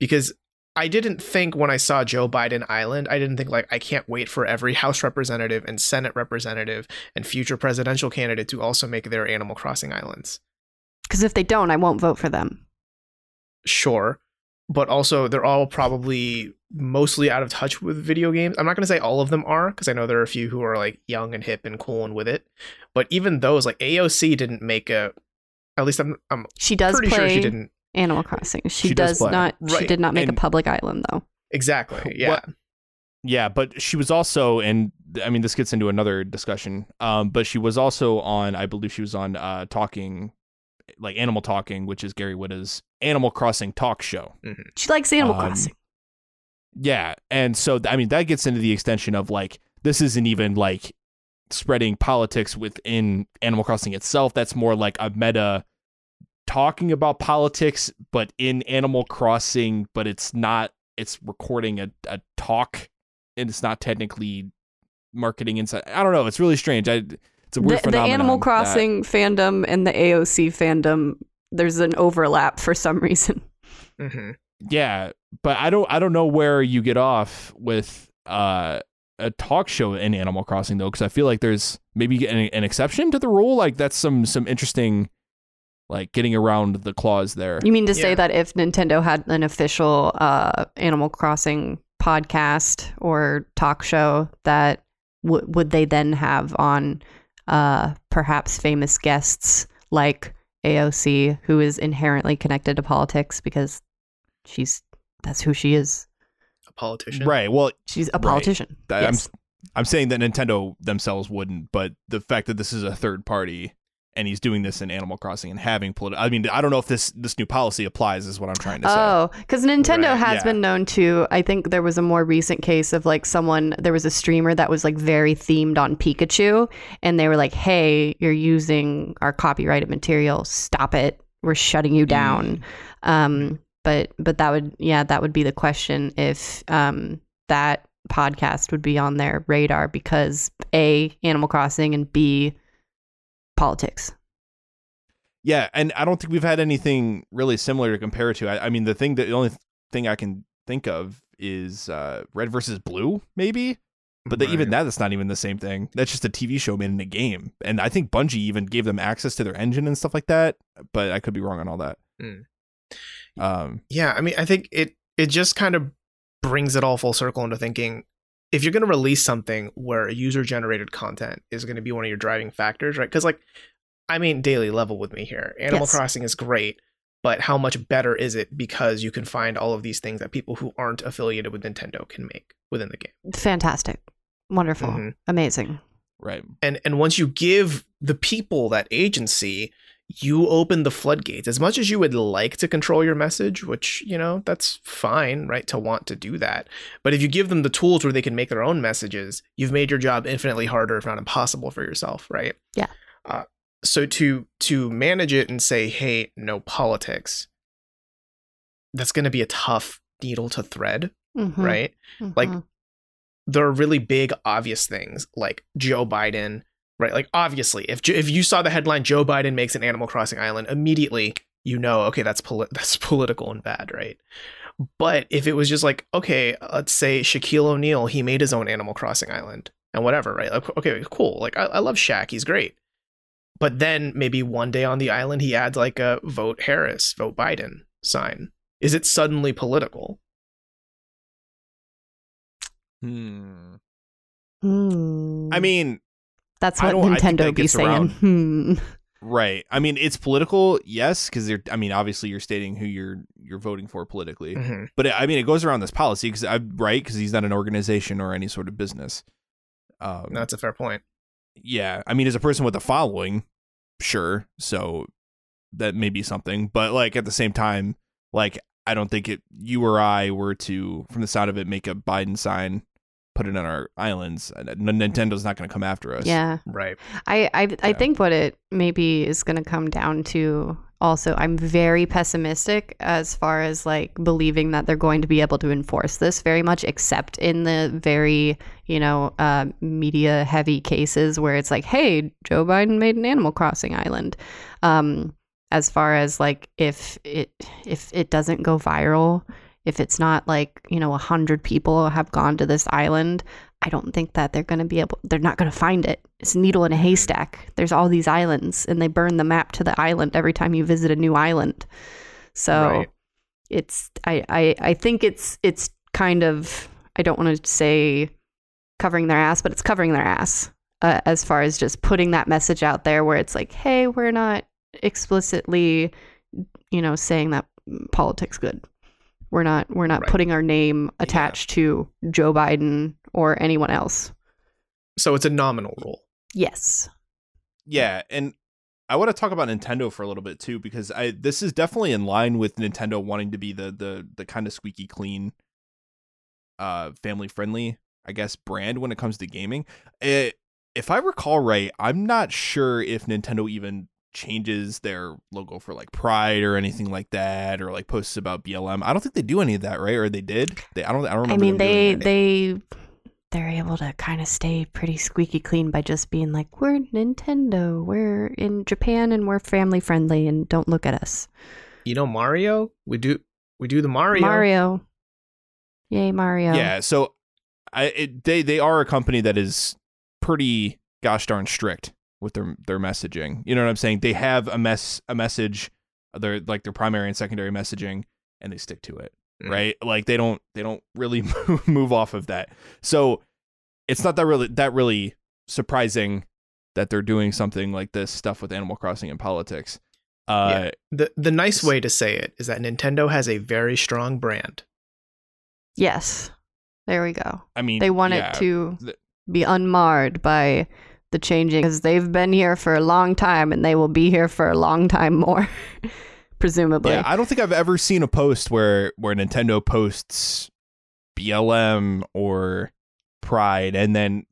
Because I didn't think when I saw Joe Biden Island, I didn't think like, I can't wait for every House representative and Senate representative and future presidential candidate to also make their Animal Crossing islands. Because if they don't, I won't vote for them. Sure. but also they're all probably mostly out of touch with video games. I'm not going to say all of them are, because I know there are a few who are like young and hip and cool and with it. But even those, like A O C didn't make a, at least I'm, I'm she does pretty play sure she didn't. Animal Crossing. She, she does, does not, right. she did not make and, a public island though. Exactly. Yeah. What? Yeah, but she was also, and I mean, this gets into another discussion, um, but she was also on, I believe she was on uh, Talking, like Animal Talking, which is Gary Whitta's Animal Crossing talk show. Mm-hmm. She likes Animal um, Crossing. Yeah, and so, I mean, that gets into the extension of, like, this isn't even, like, spreading politics within Animal Crossing itself. That's more like a meta talking about politics, but in Animal Crossing, but it's not, it's recording a, a talk. And it's not technically marketing inside. I don't know. It's really strange. I, it's a weird the, phenomenon. The Animal Crossing that. fandom and the A O C fandom, there's an overlap for some reason. Mm-hmm. Yeah, but I don't. I don't know where you get off with uh, a talk show in Animal Crossing though, because I feel like there's maybe an, an exception to the rule. Like that's some some interesting, like getting around the clause there. You mean to yeah. say that if Nintendo had an official uh, Animal Crossing podcast or talk show that w- would they then have on uh perhaps famous guests like A O C, who is inherently connected to politics because she's that's who she is, a politician, right? Well, she's a politician, right. Yes. I'm I'm saying that Nintendo themselves wouldn't, but the fact that this is a third party and he's doing this in Animal Crossing and having political... I mean, I don't know if this, this new policy applies is what I'm trying to say. Oh, because Nintendo right, has yeah. been known to... I think there was a more recent case of like someone... There was a streamer that was like very themed on Pikachu. And they were like, hey, you're using our copyrighted material. Stop it. We're shutting you down. Mm. Um, but but that would... Yeah, that would be the question if um, that podcast would be on their radar. Because A, Animal Crossing, and B... politics. Yeah, and I don't think we've had anything really similar to compare to. I, I mean, the thing that the only th- thing I can think of is uh, Red versus Blue, maybe. But right. the, even that, that's not even the same thing. That's just a T V show made in a game. And I think Bungie even gave them access to their engine and stuff like that. But I could be wrong on all that. Mm. Um, yeah, I mean, I think it it just kind of brings it all full circle into thinking. If you're going to release something where user-generated content is going to be one of your driving factors, right? Because, like, I mean, daily level with me here. Animal yes. Crossing is great, but how much better is it because you can find all of these things that people who aren't affiliated with Nintendo can make within the game? Fantastic. Wonderful. Mm-hmm. Amazing. Right. And and once you give the people that agency, you open the floodgates. As much as you would like to control your message, which, you know, that's fine, right, to want to do that. But if you give them the tools where they can make their own messages, you've made your job infinitely harder, if not impossible, for yourself, right? Yeah. Uh, so to to manage it and say, hey, no politics, that's going to be a tough needle to thread, mm-hmm. right? Mm-hmm. Like, there are really big, obvious things, like Joe Biden... Right, like obviously, if if you saw the headline "Joe Biden makes an Animal Crossing island," immediately you know, okay, that's poli- that's political and bad, right? But if it was just like, okay, let's say Shaquille O'Neal, he made his own Animal Crossing island and whatever, right? Like, okay, cool. Like, I, I love Shaq, he's great. But then maybe one day on the island, he adds like a "Vote Harris, Vote Biden" sign. Is it suddenly political? Hmm. Hmm. I mean. That's what Nintendo would be saying. Hmm. Right. I mean, it's political, yes, because they're. I mean, obviously, you're stating who you're you're voting for politically. Mm-hmm. But it, I mean, it goes around this policy because I right because he's not an organization or any sort of business. Um, That's a fair point. Yeah, I mean, as a person with a following, sure. So that may be something, but like at the same time, like I don't think it. You or I were to, from the sound of it, make a Biden sign. Put it on our islands. Nintendo's not going to come after us. Yeah, right. I I, yeah. I think what it maybe is going to come down to. Also, I'm very pessimistic as far as like believing that they're going to be able to enforce this very much, except in the very you know uh, media heavy cases where it's like, hey, Joe Biden made an Animal Crossing island. Um, as far as like if it if it doesn't go viral. If it's not like, you know, a hundred people have gone to this island, I don't think that they're going to be able, they're not going to find it. It's a needle in a haystack. There's all these islands and they burn the map to the island every time you visit a new island. So right. it's I, I, I think it's it's kind of, I don't want to say covering their ass, but it's covering their ass uh, as far as just putting that message out there where it's like, hey, we're not explicitly, you know, saying that politics good. We're not we're not right. putting our name attached yeah. to Joe Biden or anyone else. So it's a nominal rule. Yes. Yeah, and I want to talk about Nintendo for a little bit too, because I this is definitely in line with Nintendo wanting to be the the the kind of squeaky clean, uh, family friendly, I guess, brand when it comes to gaming. It, if I recall right, I'm not sure if Nintendo even changes their logo for like Pride or anything like that, or like posts about B L M. I don't think they do any of that, right? Or they did? They I don't I don't remember. I mean, they they they're able to kind of stay pretty squeaky clean by just being like, we're Nintendo, we're in Japan, and we're family friendly, and don't look at us. You know, Mario? We do we do the Mario. Mario. Yay, Mario. Yeah, so I it, they they are a company that is pretty gosh darn strict with their their messaging. You know what I'm saying? They have a mess a message, their like their primary and secondary messaging, and they stick to it. Mm. Right? Like they don't they don't really move off of that. So it's not that really that really surprising that they're doing something like this stuff with Animal Crossing and politics. Uh, yeah. The the nice way to say it is that Nintendo has a very strong brand. Yes. There we go. I mean, they want yeah, it to the, be unmarred by the changing, because they've been here for a long time and they will be here for a long time more, presumably. Yeah, I don't think I've ever seen a post where, where Nintendo posts B L M or Pride, and then,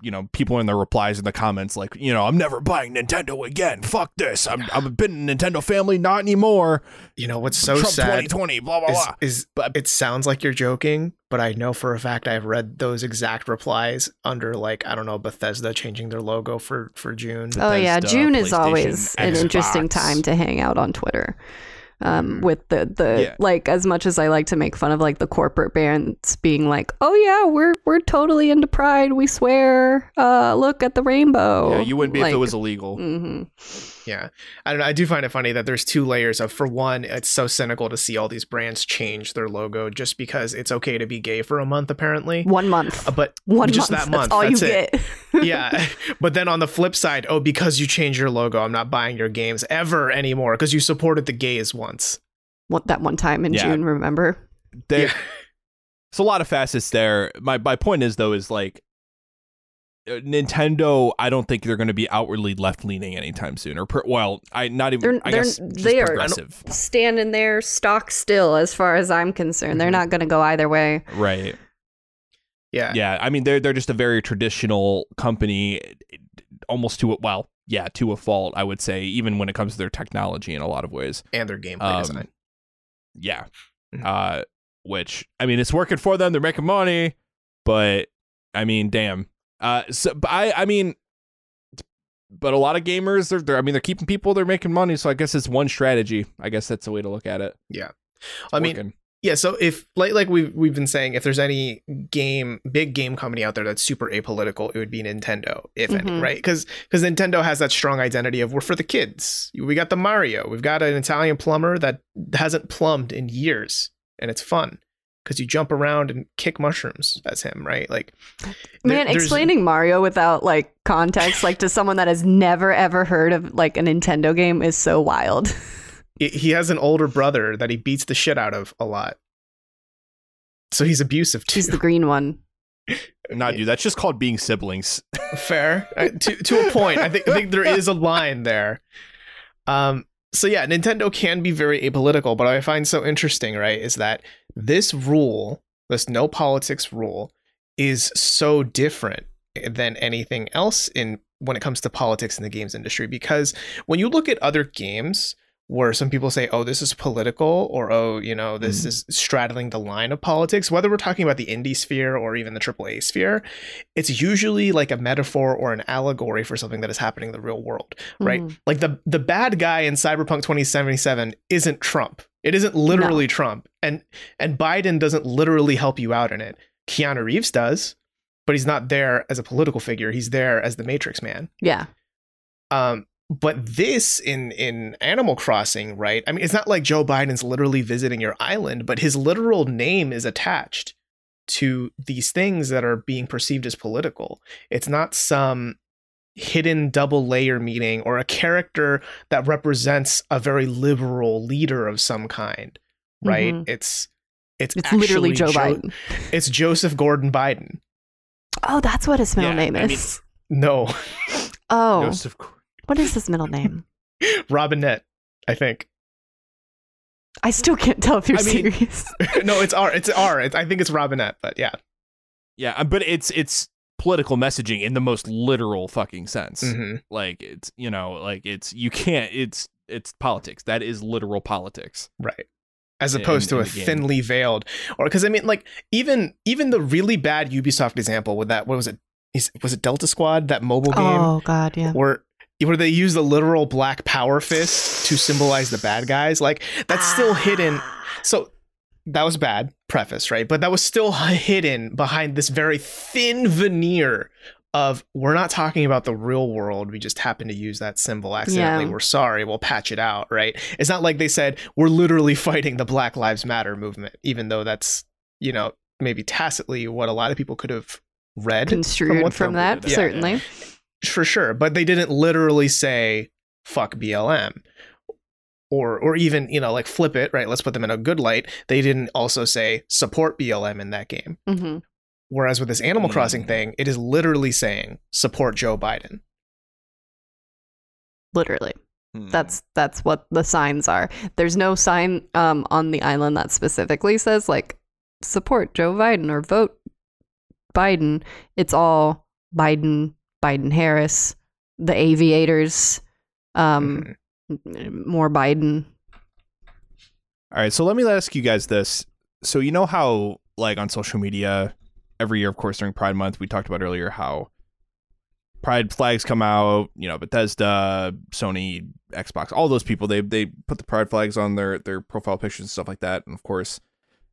you know, people in their replies in the comments like, you know, I'm never buying Nintendo again. Fuck this. I'm, I've been a Nintendo family. Not anymore. You know, what's so Trump sad twenty twenty, blah, blah, is, blah. Is, but, it sounds like you're joking, but I know for a fact I've read those exact replies under, like, I don't know, Bethesda changing their logo for, for June. Bethesda, oh, yeah. June is always an Xbox. Interesting time to hang out on Twitter. Um, with the, the yeah. like, as much as I like to make fun of like the corporate brands being like, oh yeah, we're we're totally into Pride, we swear, uh, look at the rainbow. Yeah, you wouldn't be like, if it was illegal. Mm-hmm. Yeah, I don't know. I do find it funny that there's two layers of, for one, it's so cynical to see all these brands change their logo just because it's okay to be gay for a month, apparently. One month, uh, but one just month, that month, that's all that's you it. Get. Yeah, but then on the flip side, oh, because you change your logo, I'm not buying your games ever anymore because you supported the gays one. What, that one time in yeah. June, remember? There, yeah. It's a lot of facets there. My my point is though is like Nintendo. I don't think they're going to be outwardly left leaning anytime soon. Or per, well, I not even. They're, I they're, guess they are progressive. Standing there, stock still. As far as I'm concerned, mm-hmm. They're not going to go either way. Right. Yeah. Yeah. I mean, they're they're just a very traditional company, almost to it. Well. Yeah, to a fault, I would say, even when it comes to their technology in a lot of ways. And their gameplay um, design. Yeah. Mm-hmm. Uh, which, I mean, it's working for them. They're making money. But, I mean, damn. Uh, so but I I mean, but a lot of gamers, they're, they're I mean, they're keeping people, they're making money. So I guess it's one strategy. I guess that's the way to look at it. Yeah. It's I working. mean, yeah. So if, like, like we've, we've been saying, if there's any game, big game company out there that's super apolitical, it would be Nintendo, if mm-hmm. any, right? Because because Nintendo has that strong identity of, we're for the kids. We got the Mario. We've got an Italian plumber that hasn't plumbed in years, and it's fun because you jump around and kick mushrooms. That's him, right? Like, man, there, explaining Mario without like context, like to someone that has never ever heard of like a Nintendo game, is so wild. He has an older brother that he beats the shit out of a lot. So he's abusive, too. He's the green one. Nah, dude, that's just called being siblings. Fair. I, to, to a point. I think, I think there is a line there. Um. So, yeah, Nintendo can be very apolitical, but what I find so interesting, right, is that this rule, this no politics rule, is so different than anything else in when it comes to politics in the games industry. Because when you look at other games, where some people say, oh, this is political, or, oh, you know, this mm-hmm. is straddling the line of politics, whether we're talking about the indie sphere or even the triple A sphere, it's usually like a metaphor or an allegory for something that is happening in the real world, right? Mm-hmm. Like the, the bad guy in Cyberpunk twenty seventy-seven isn't Trump. It isn't literally no. Trump. And, and Biden doesn't literally help you out in it. Keanu Reeves does, but he's not there as a political figure. He's there as the Matrix man. Yeah. Um. But this in in Animal Crossing, right? I mean, it's not like Joe Biden's literally visiting your island, but his literal name is attached to these things that are being perceived as political. It's not some hidden double layer meaning or a character that represents a very liberal leader of some kind, right? Mm-hmm. It's it's, it's literally Joe, Joe Biden. It's Joseph Gordon Biden. Oh, that's what his middle yeah, name I is. Mean, no. Oh. Joseph Gordon. What is his middle name? Robinette, I think. I still can't tell if you're I mean, serious. No, it's R. It's R. It's, I think it's Robinette, but yeah. Yeah, but it's it's political messaging in the most literal fucking sense. Mm-hmm. Like it's, you know, like it's you can't it's it's politics. That is literal politics. Right. As opposed in, to in a thinly veiled or because I mean, like even even the really bad Ubisoft example with that. What was it? Is, was it Delta Squad? That mobile game? Oh, God. Yeah. Where Where they use the literal black power fist to symbolize the bad guys, like that's still hidden. So that was bad preface, right? But that was still hidden behind this very thin veneer of we're not talking about the real world. We just happen to use that symbol accidentally. Yeah. We're sorry. We'll patch it out, right? It's not like they said we're literally fighting the Black Lives Matter movement, even though that's, you know, maybe tacitly what a lot of people could have read construed from, from that. Yeah. Certainly. Yeah. For sure, but they didn't literally say fuck B L M or or even, you know, like flip it, right? Let's put them in a good light. They didn't also say support B L M in that game. Mm-hmm. Whereas with this Animal Crossing thing, it is literally saying support Joe Biden. Literally. Hmm. That's that's what the signs are. There's no sign um, on the island that specifically says like support Joe Biden or vote Biden. It's all Biden. Biden Harris, the aviators, um, mm-hmm. more Biden. All right, so let me ask you guys this. So you know how, like, on social media, every year, of course, during Pride Month, we talked about earlier how Pride flags come out, you know, Bethesda, Sony, Xbox, all those people, they they put the Pride flags on their, their profile pictures and stuff like that. And, of course,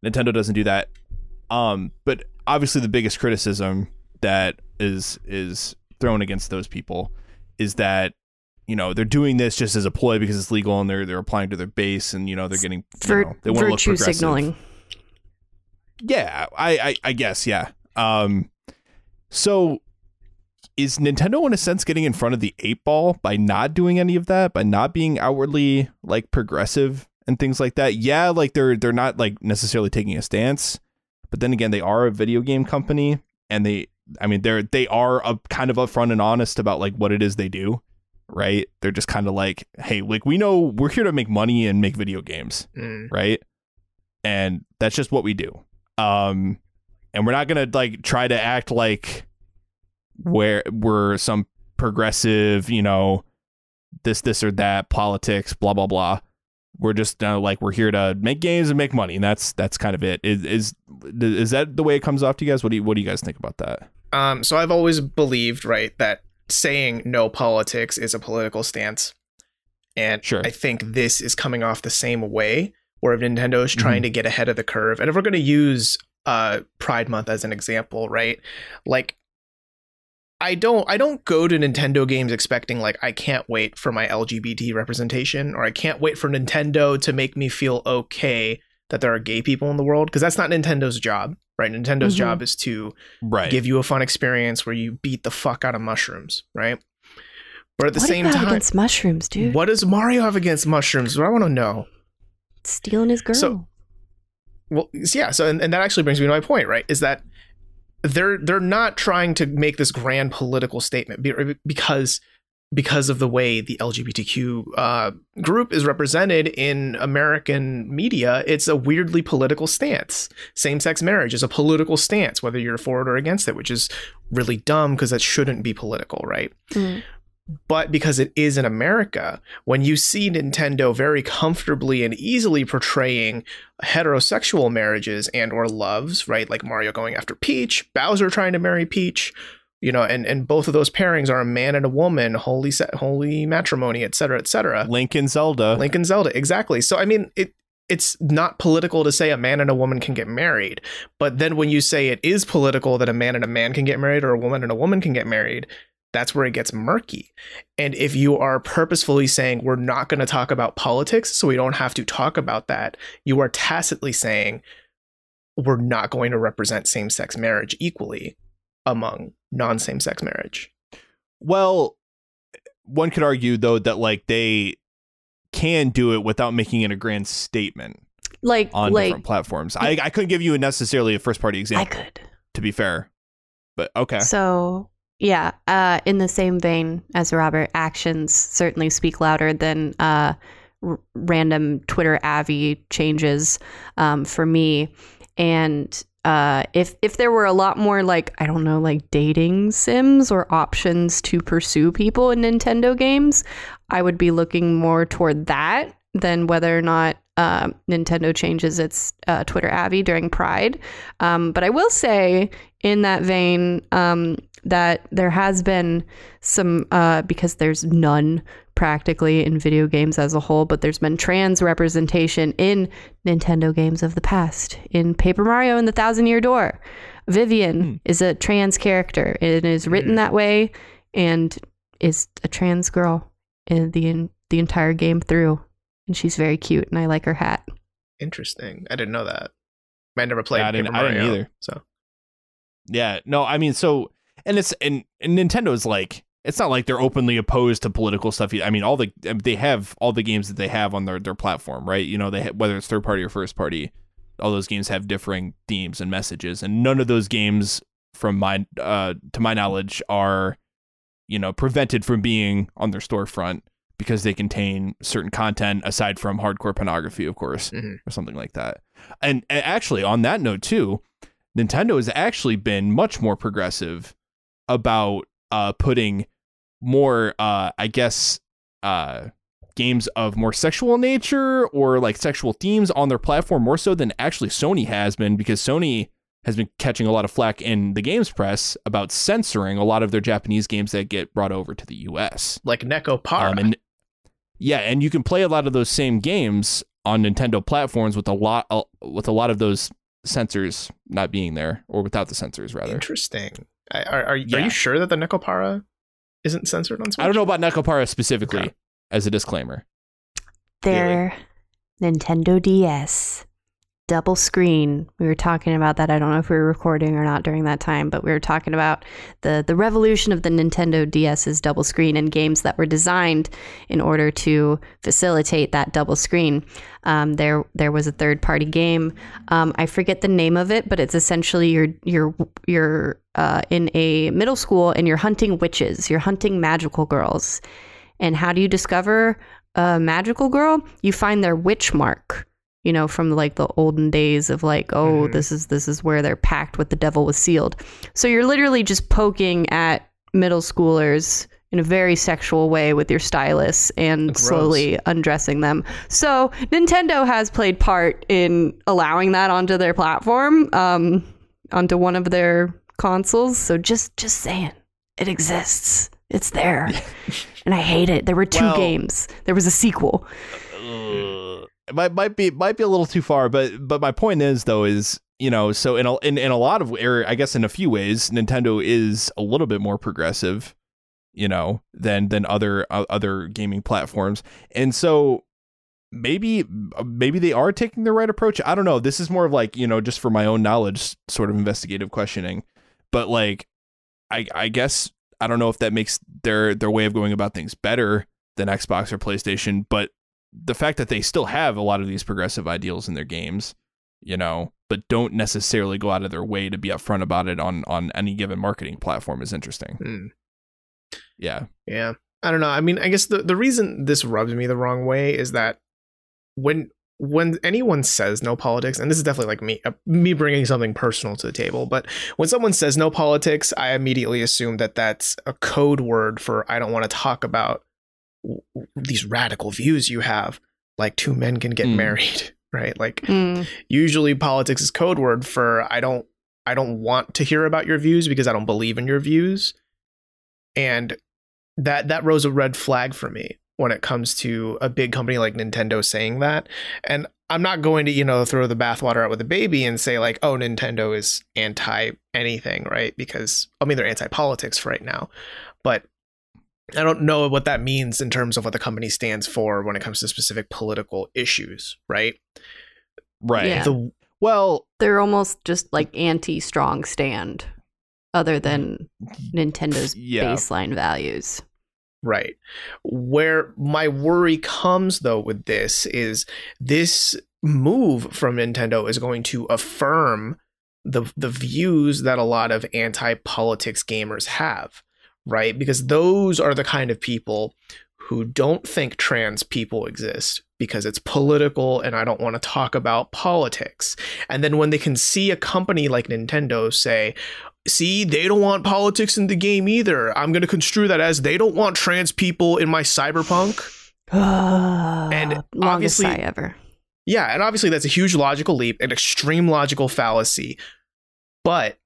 Nintendo doesn't do that. Um, but obviously the biggest criticism that is is... thrown against those people is that, you know, they're doing this just as a ploy because it's legal and they're they're applying to their base and, you know, they're getting Vir- you know, they want to look progressive. Virtue signaling. Yeah, I, I I guess yeah. Um, so is Nintendo in a sense getting in front of the eight ball by not doing any of that, by not being outwardly like progressive and things like that? Yeah, like they're they're not like necessarily taking a stance, but then again, they are a video game company and they. I mean, they're they are up, kind of upfront and honest about like what it is they do, right? They're just kind of like, hey, like we know we're here to make money and make video games, mm. right? And that's just what we do. Um, and we're not gonna like try to act like where we're some progressive, you know, this this or that politics, blah blah blah. We're just uh, like we're here to make games and make money, and that's that's kind of it. Is is is that the way it comes off to you guys? What do you, what do you guys think about that? Um, so I've always believed, right, that saying no politics is a political stance. And sure. I think this is coming off the same way where Nintendo is trying mm-hmm. to get ahead of the curve. And if we're going to use uh, Pride Month as an example, right, like I don't I don't go to Nintendo games expecting like I can't wait for my L G B T representation or I can't wait for Nintendo to make me feel okay that there are gay people in the world, because that's not Nintendo's job. Right. Nintendo's mm-hmm. job is to right. give you a fun experience where you beat the fuck out of mushrooms. Right. But at the what same time, against mushrooms, dude. What does Mario have against mushrooms? What I want to know. Stealing his girl. So, well, yeah. So and, and that actually brings me to my point. Right. Is that they're they're not trying to make this grand political statement because because of the way the L G B T Q uh, group is represented in American media. It's a weirdly political stance. Same-sex marriage is a political stance, whether you're for it or against it, which is really dumb because that shouldn't be political, right? Mm. But because it is in America, when you see Nintendo very comfortably and easily portraying heterosexual marriages and or loves, right? Like Mario going after Peach, Bowser trying to marry Peach, you know, and, and both of those pairings are a man and a woman, holy holy matrimony, et cetera, et cetera. Link and Zelda. Link and Zelda, exactly. So, I mean, it it's not political to say a man and a woman can get married. But then when you say it is political that a man and a man can get married or a woman and a woman can get married, that's where it gets murky. And if you are purposefully saying we're not going to talk about politics, so we don't have to talk about that, you are tacitly saying we're not going to represent same-sex marriage equally among non-same-sex marriage. Well, one could argue, though, that like they can do it without making it a grand statement. Like on like, different platforms. Like, I, I couldn't give you necessarily a first party example. I could. To be fair. But okay. So yeah, uh, in the same vein as Robert, actions certainly speak louder than uh, r- random Twitter avvy changes um, for me. And uh, if if there were a lot more like, I don't know, like dating sims or options to pursue people in Nintendo games, I would be looking more toward that than whether or not Uh, Nintendo changes its uh, Twitter Abby during Pride. Um, but I will say in that vein um, that there has been some, uh, because there's none practically in video games as a whole, but there's been trans representation in Nintendo games of the past. In Paper Mario and the Thousand Year Door, Vivian mm. is a trans character. It is written mm. that way and is a trans girl in the, in, the entire game through. And she's very cute, and I like her hat. Interesting. I didn't know that. I never played. Yeah, I, didn't, Paper Mario, I didn't either. So, yeah, no, I mean, so, and it's and, and Nintendo is like, it's not like they're openly opposed to political stuff. I mean, all the they have all the games that they have on their, their platform, right? You know, they have, whether it's third party or first party, all those games have differing themes and messages, and none of those games, from my uh, to my knowledge, are you know prevented from being on their storefront. Because they contain certain content aside from hardcore pornography, of course, mm-hmm. or something like that. And, and actually, on that note, too, Nintendo has actually been much more progressive about uh, putting more, uh, I guess, uh, games of more sexual nature or like sexual themes on their platform more so than actually Sony has been, because Sony has been catching a lot of flack in the games press about censoring a lot of their Japanese games that get brought over to the U S. Like Nekopara. Um, and Yeah, and you can play a lot of those same games on Nintendo platforms with a lot uh, with a lot of those sensors not being there, or without the sensors, rather. Interesting. I, are are, yeah. are you sure that the Nekopara isn't censored on Switch? I don't know about Nekopara specifically, okay. As a disclaimer. Their really? Nintendo D S double screen. We were talking about that. I don't know if we were recording or not during that time, but we were talking about the the revolution of the Nintendo DS's double screen and games that were designed in order to facilitate that double screen. Um, there there was a third party game. Um, I forget the name of it, but it's essentially you're you're you're uh, in a middle school and you're hunting witches. You're hunting magical girls, and how do you discover a magical girl? You find their witch mark. You know, from like the olden days of like, oh, mm. this is this is where their pact with the devil was sealed. So you're literally just poking at middle schoolers in a very sexual way with your stylus and Gross. slowly undressing them. So Nintendo has played part in allowing that onto their platform, um, onto one of their consoles. So just just saying, it exists. It's there. And I hate it. There were two well, games. There was a sequel. Uh, It might might be might be a little too far, but but my point is though is you know so in a, in in a lot of or I guess in a few ways Nintendo is a little bit more progressive, you know, than than other uh, other gaming platforms, and so maybe maybe they are taking the right approach. I don't know. This is more of like you know just for my own knowledge, sort of investigative questioning, but like I I guess I don't know if that makes their their way of going about things better than Xbox or PlayStation, but the fact that they still have a lot of these progressive ideals in their games, you know, but don't necessarily go out of their way to be upfront about it on, on any given marketing platform is interesting. Mm. Yeah. Yeah. I don't know. I mean, I guess the, the reason this rubs me the wrong way is that when, when anyone says no politics, and this is definitely like me, uh, me bringing something personal to the table, but when someone says no politics, I immediately assume that that's a code word for, I don't want to talk about these radical views you have, like two men can get mm. married, right? Like mm. usually politics is code word for I don't I don't want to hear about your views because I don't believe in your views. And that that rose a red flag for me when it comes to a big company like Nintendo saying that. And I'm not going to, you know, throw the bathwater out with the baby and say like, oh, Nintendo is anti anything, right? Because I mean, they're anti politics right now. But I don't know what that means in terms of what the company stands for when it comes to specific political issues, right? Right. Yeah. The, well, they're almost just like anti-strong stand, other than Nintendo's yeah. baseline values. Right. Where my worry comes, though, with this is this move from Nintendo is going to affirm the the views that a lot of anti-politics gamers have, right? Because those are the kind of people who don't think trans people exist because it's political and I don't want to talk about politics. And then when they can see a company like Nintendo say, see, they don't want politics in the game either, I'm going to construe that as they don't want trans people in my Cyberpunk. And longest sigh ever. Yeah, and obviously that's a huge logical leap, an extreme logical fallacy. But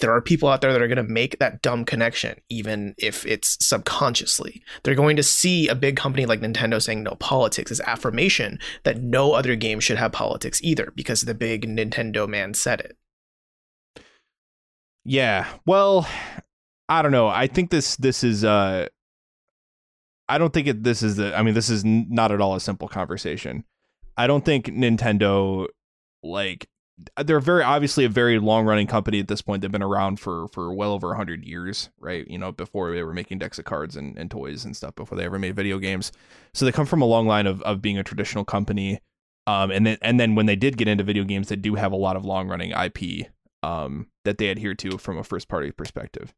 there are people out there that are going to make that dumb connection, even if it's subconsciously. They're going to see a big company like Nintendo saying no politics is affirmation that no other game should have politics either, because the big Nintendo man said it. Yeah, well, I don't know. I think this this is uh, I don't think it, this is the I mean, this is not at all a simple conversation. I don't think Nintendo, like, they're very obviously a very long running company at this point. They've been around for for well over one hundred years, right? You know, before they were making decks of cards and, and toys and stuff, before they ever made video games. So they come from a long line of, of being a traditional company. Um, and then and then when they did get into video games, they do have a lot of long running I P um, that they adhere to from a first party perspective.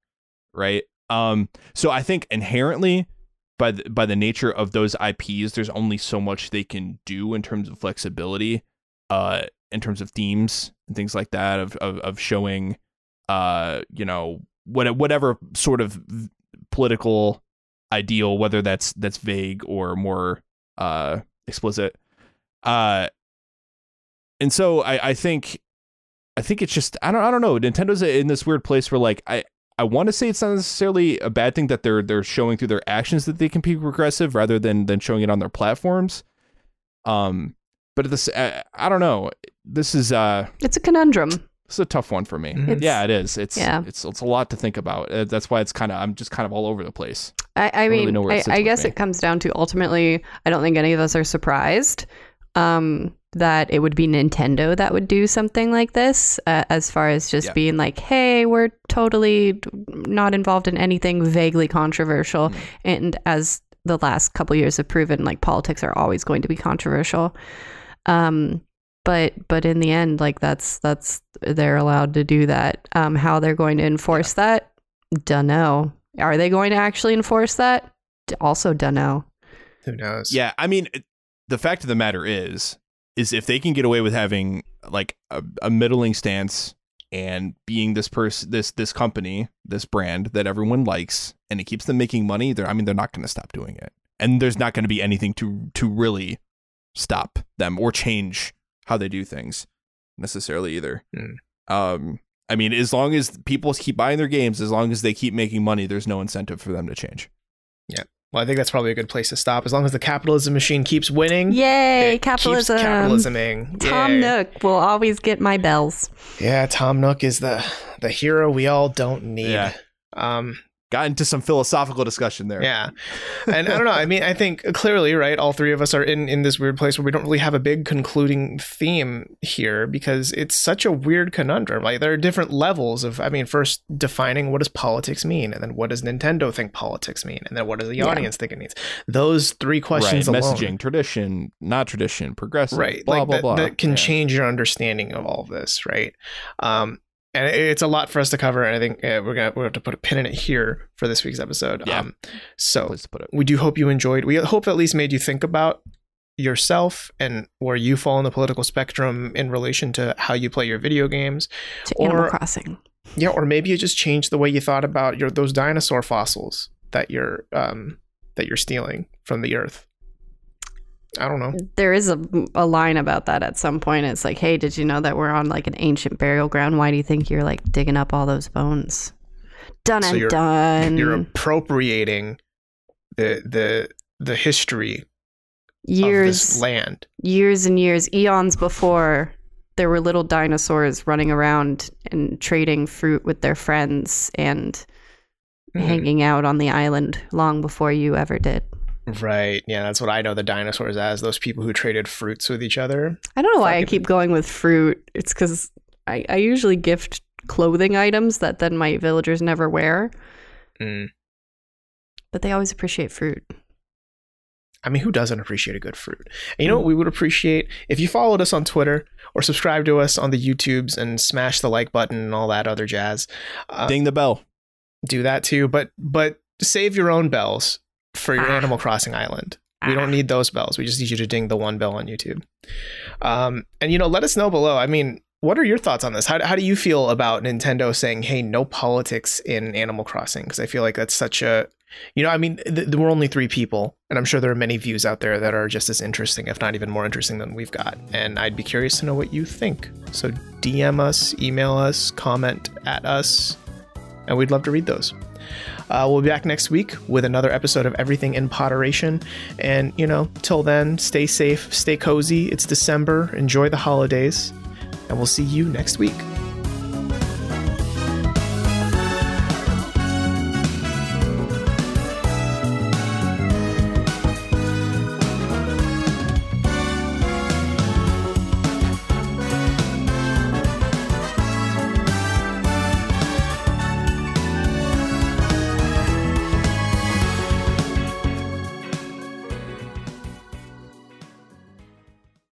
Right. Um, so I think inherently, by the, by the nature of those I Ps, there's only so much they can do in terms of flexibility, uh, in terms of themes and things like that, of of, of showing, uh, you know, what, whatever sort of political ideal, whether that's that's vague or more uh, explicit. Uh, and so I, I think I think it's just I don't I don't know. Nintendo's in this weird place where, like, I. I want to say it's not necessarily a bad thing that they're they're showing through their actions that they can be progressive rather than than showing it on their platforms. Um, but this I, I don't know. This is uh, it's a conundrum. It's a tough one for me. It's, yeah, it is. It's yeah. it's it's a lot to think about. Uh, that's why it's kind of I'm just kind of all over the place. I, I, I mean, really I, I guess me. It comes down to ultimately, I don't think any of us are surprised um, that it would be Nintendo that would do something like this, uh, as far as just yeah. being like, hey, we're totally not involved in anything vaguely controversial. Mm-hmm. And as the last couple years have proven, like, politics are always going to be controversial. Um, but but in the end, like, that's that's they're allowed to do that. Um, how they're going to enforce yeah. that? Dunno. Are they going to actually enforce that? Also dunno. Who knows? Yeah, I mean, the fact of the matter is, is if they can get away with having, like, a, a middling stance and being this person, this this company, this brand that everyone likes, and it keeps them making money, they're I mean, they're not going to stop doing it. And there's not going to be anything to to really stop them or change how they do things necessarily either. Mm. Um, I mean, as long as people keep buying their games, as long as they keep making money, there's no incentive for them to change. Yeah. Well, I think that's probably a good place to stop. As long as the capitalism machine keeps winning. Yay, capitalism. Keeps capitalisming. Tom Yay. Nook will always get my bells. Yeah, Tom Nook is the, the hero we all don't need. Yeah. Um, Got into some philosophical discussion there. Yeah. And I don't know. I mean, I think clearly, right, all three of us are in, in this weird place where we don't really have a big concluding theme here because it's such a weird conundrum. Like, there are different levels of, I mean, first defining what does politics mean, and then what does Nintendo think politics mean, and then what does the yeah. audience think it means? Those three questions right. alone. Messaging, tradition, not tradition, progressive, right. blah, like blah, that, blah. That can yeah. change your understanding of all of this, right? Um, And it's a lot for us to cover, and I think uh, we're gonna we have to put a pin in it here for this week's episode. Yeah. Um, so we do hope you enjoyed. We hope at least made you think about yourself and where you fall in the political spectrum in relation to how you play your video games, to or Animal Crossing. Yeah, or maybe you just changed the way you thought about your those dinosaur fossils that you're um, that you're stealing from the earth. I don't know. There is a, a line about that at some point. It's like, hey, did you know that we're on, like, an ancient burial ground? Why do you think you're, like, digging up all those bones? Done so and you're, done. You're appropriating the the the history years, of this land. Years and years, eons before, there were little dinosaurs running around and trading fruit with their friends and hanging out on the island long before you ever did. Right. Yeah, that's what I know the dinosaurs as, those people who traded fruits with each other. I don't know why I keep going with fruit. It's because I, I usually gift clothing items that then my villagers never wear. Mm. But they always appreciate fruit. I mean, who doesn't appreciate a good fruit? And you know what we would appreciate? If you followed us on Twitter or subscribed to us on the YouTubes and smash the like button and all that other jazz. Uh, Ding the bell. Do that too, but but save your own bells for your ah. Animal Crossing island. We don't need those bells. We just need you to ding the one bell on YouTube. Um, and, you know, let us know below. I mean, what are your thoughts on this? How, how do you feel about Nintendo saying, hey, no politics in Animal Crossing? Because I feel like that's such a, you know, I mean, th- th- we're only three people, and I'm sure there are many views out there that are just as interesting, if not even more interesting than we've got. And I'd be curious to know what you think. So D M us, email us, comment at us, and we'd love to read those. Uh, we'll be back next week with another episode of Everything in Potteration. And, you know, till then, stay safe, stay cozy. It's December. Enjoy the holidays. And we'll see you next week.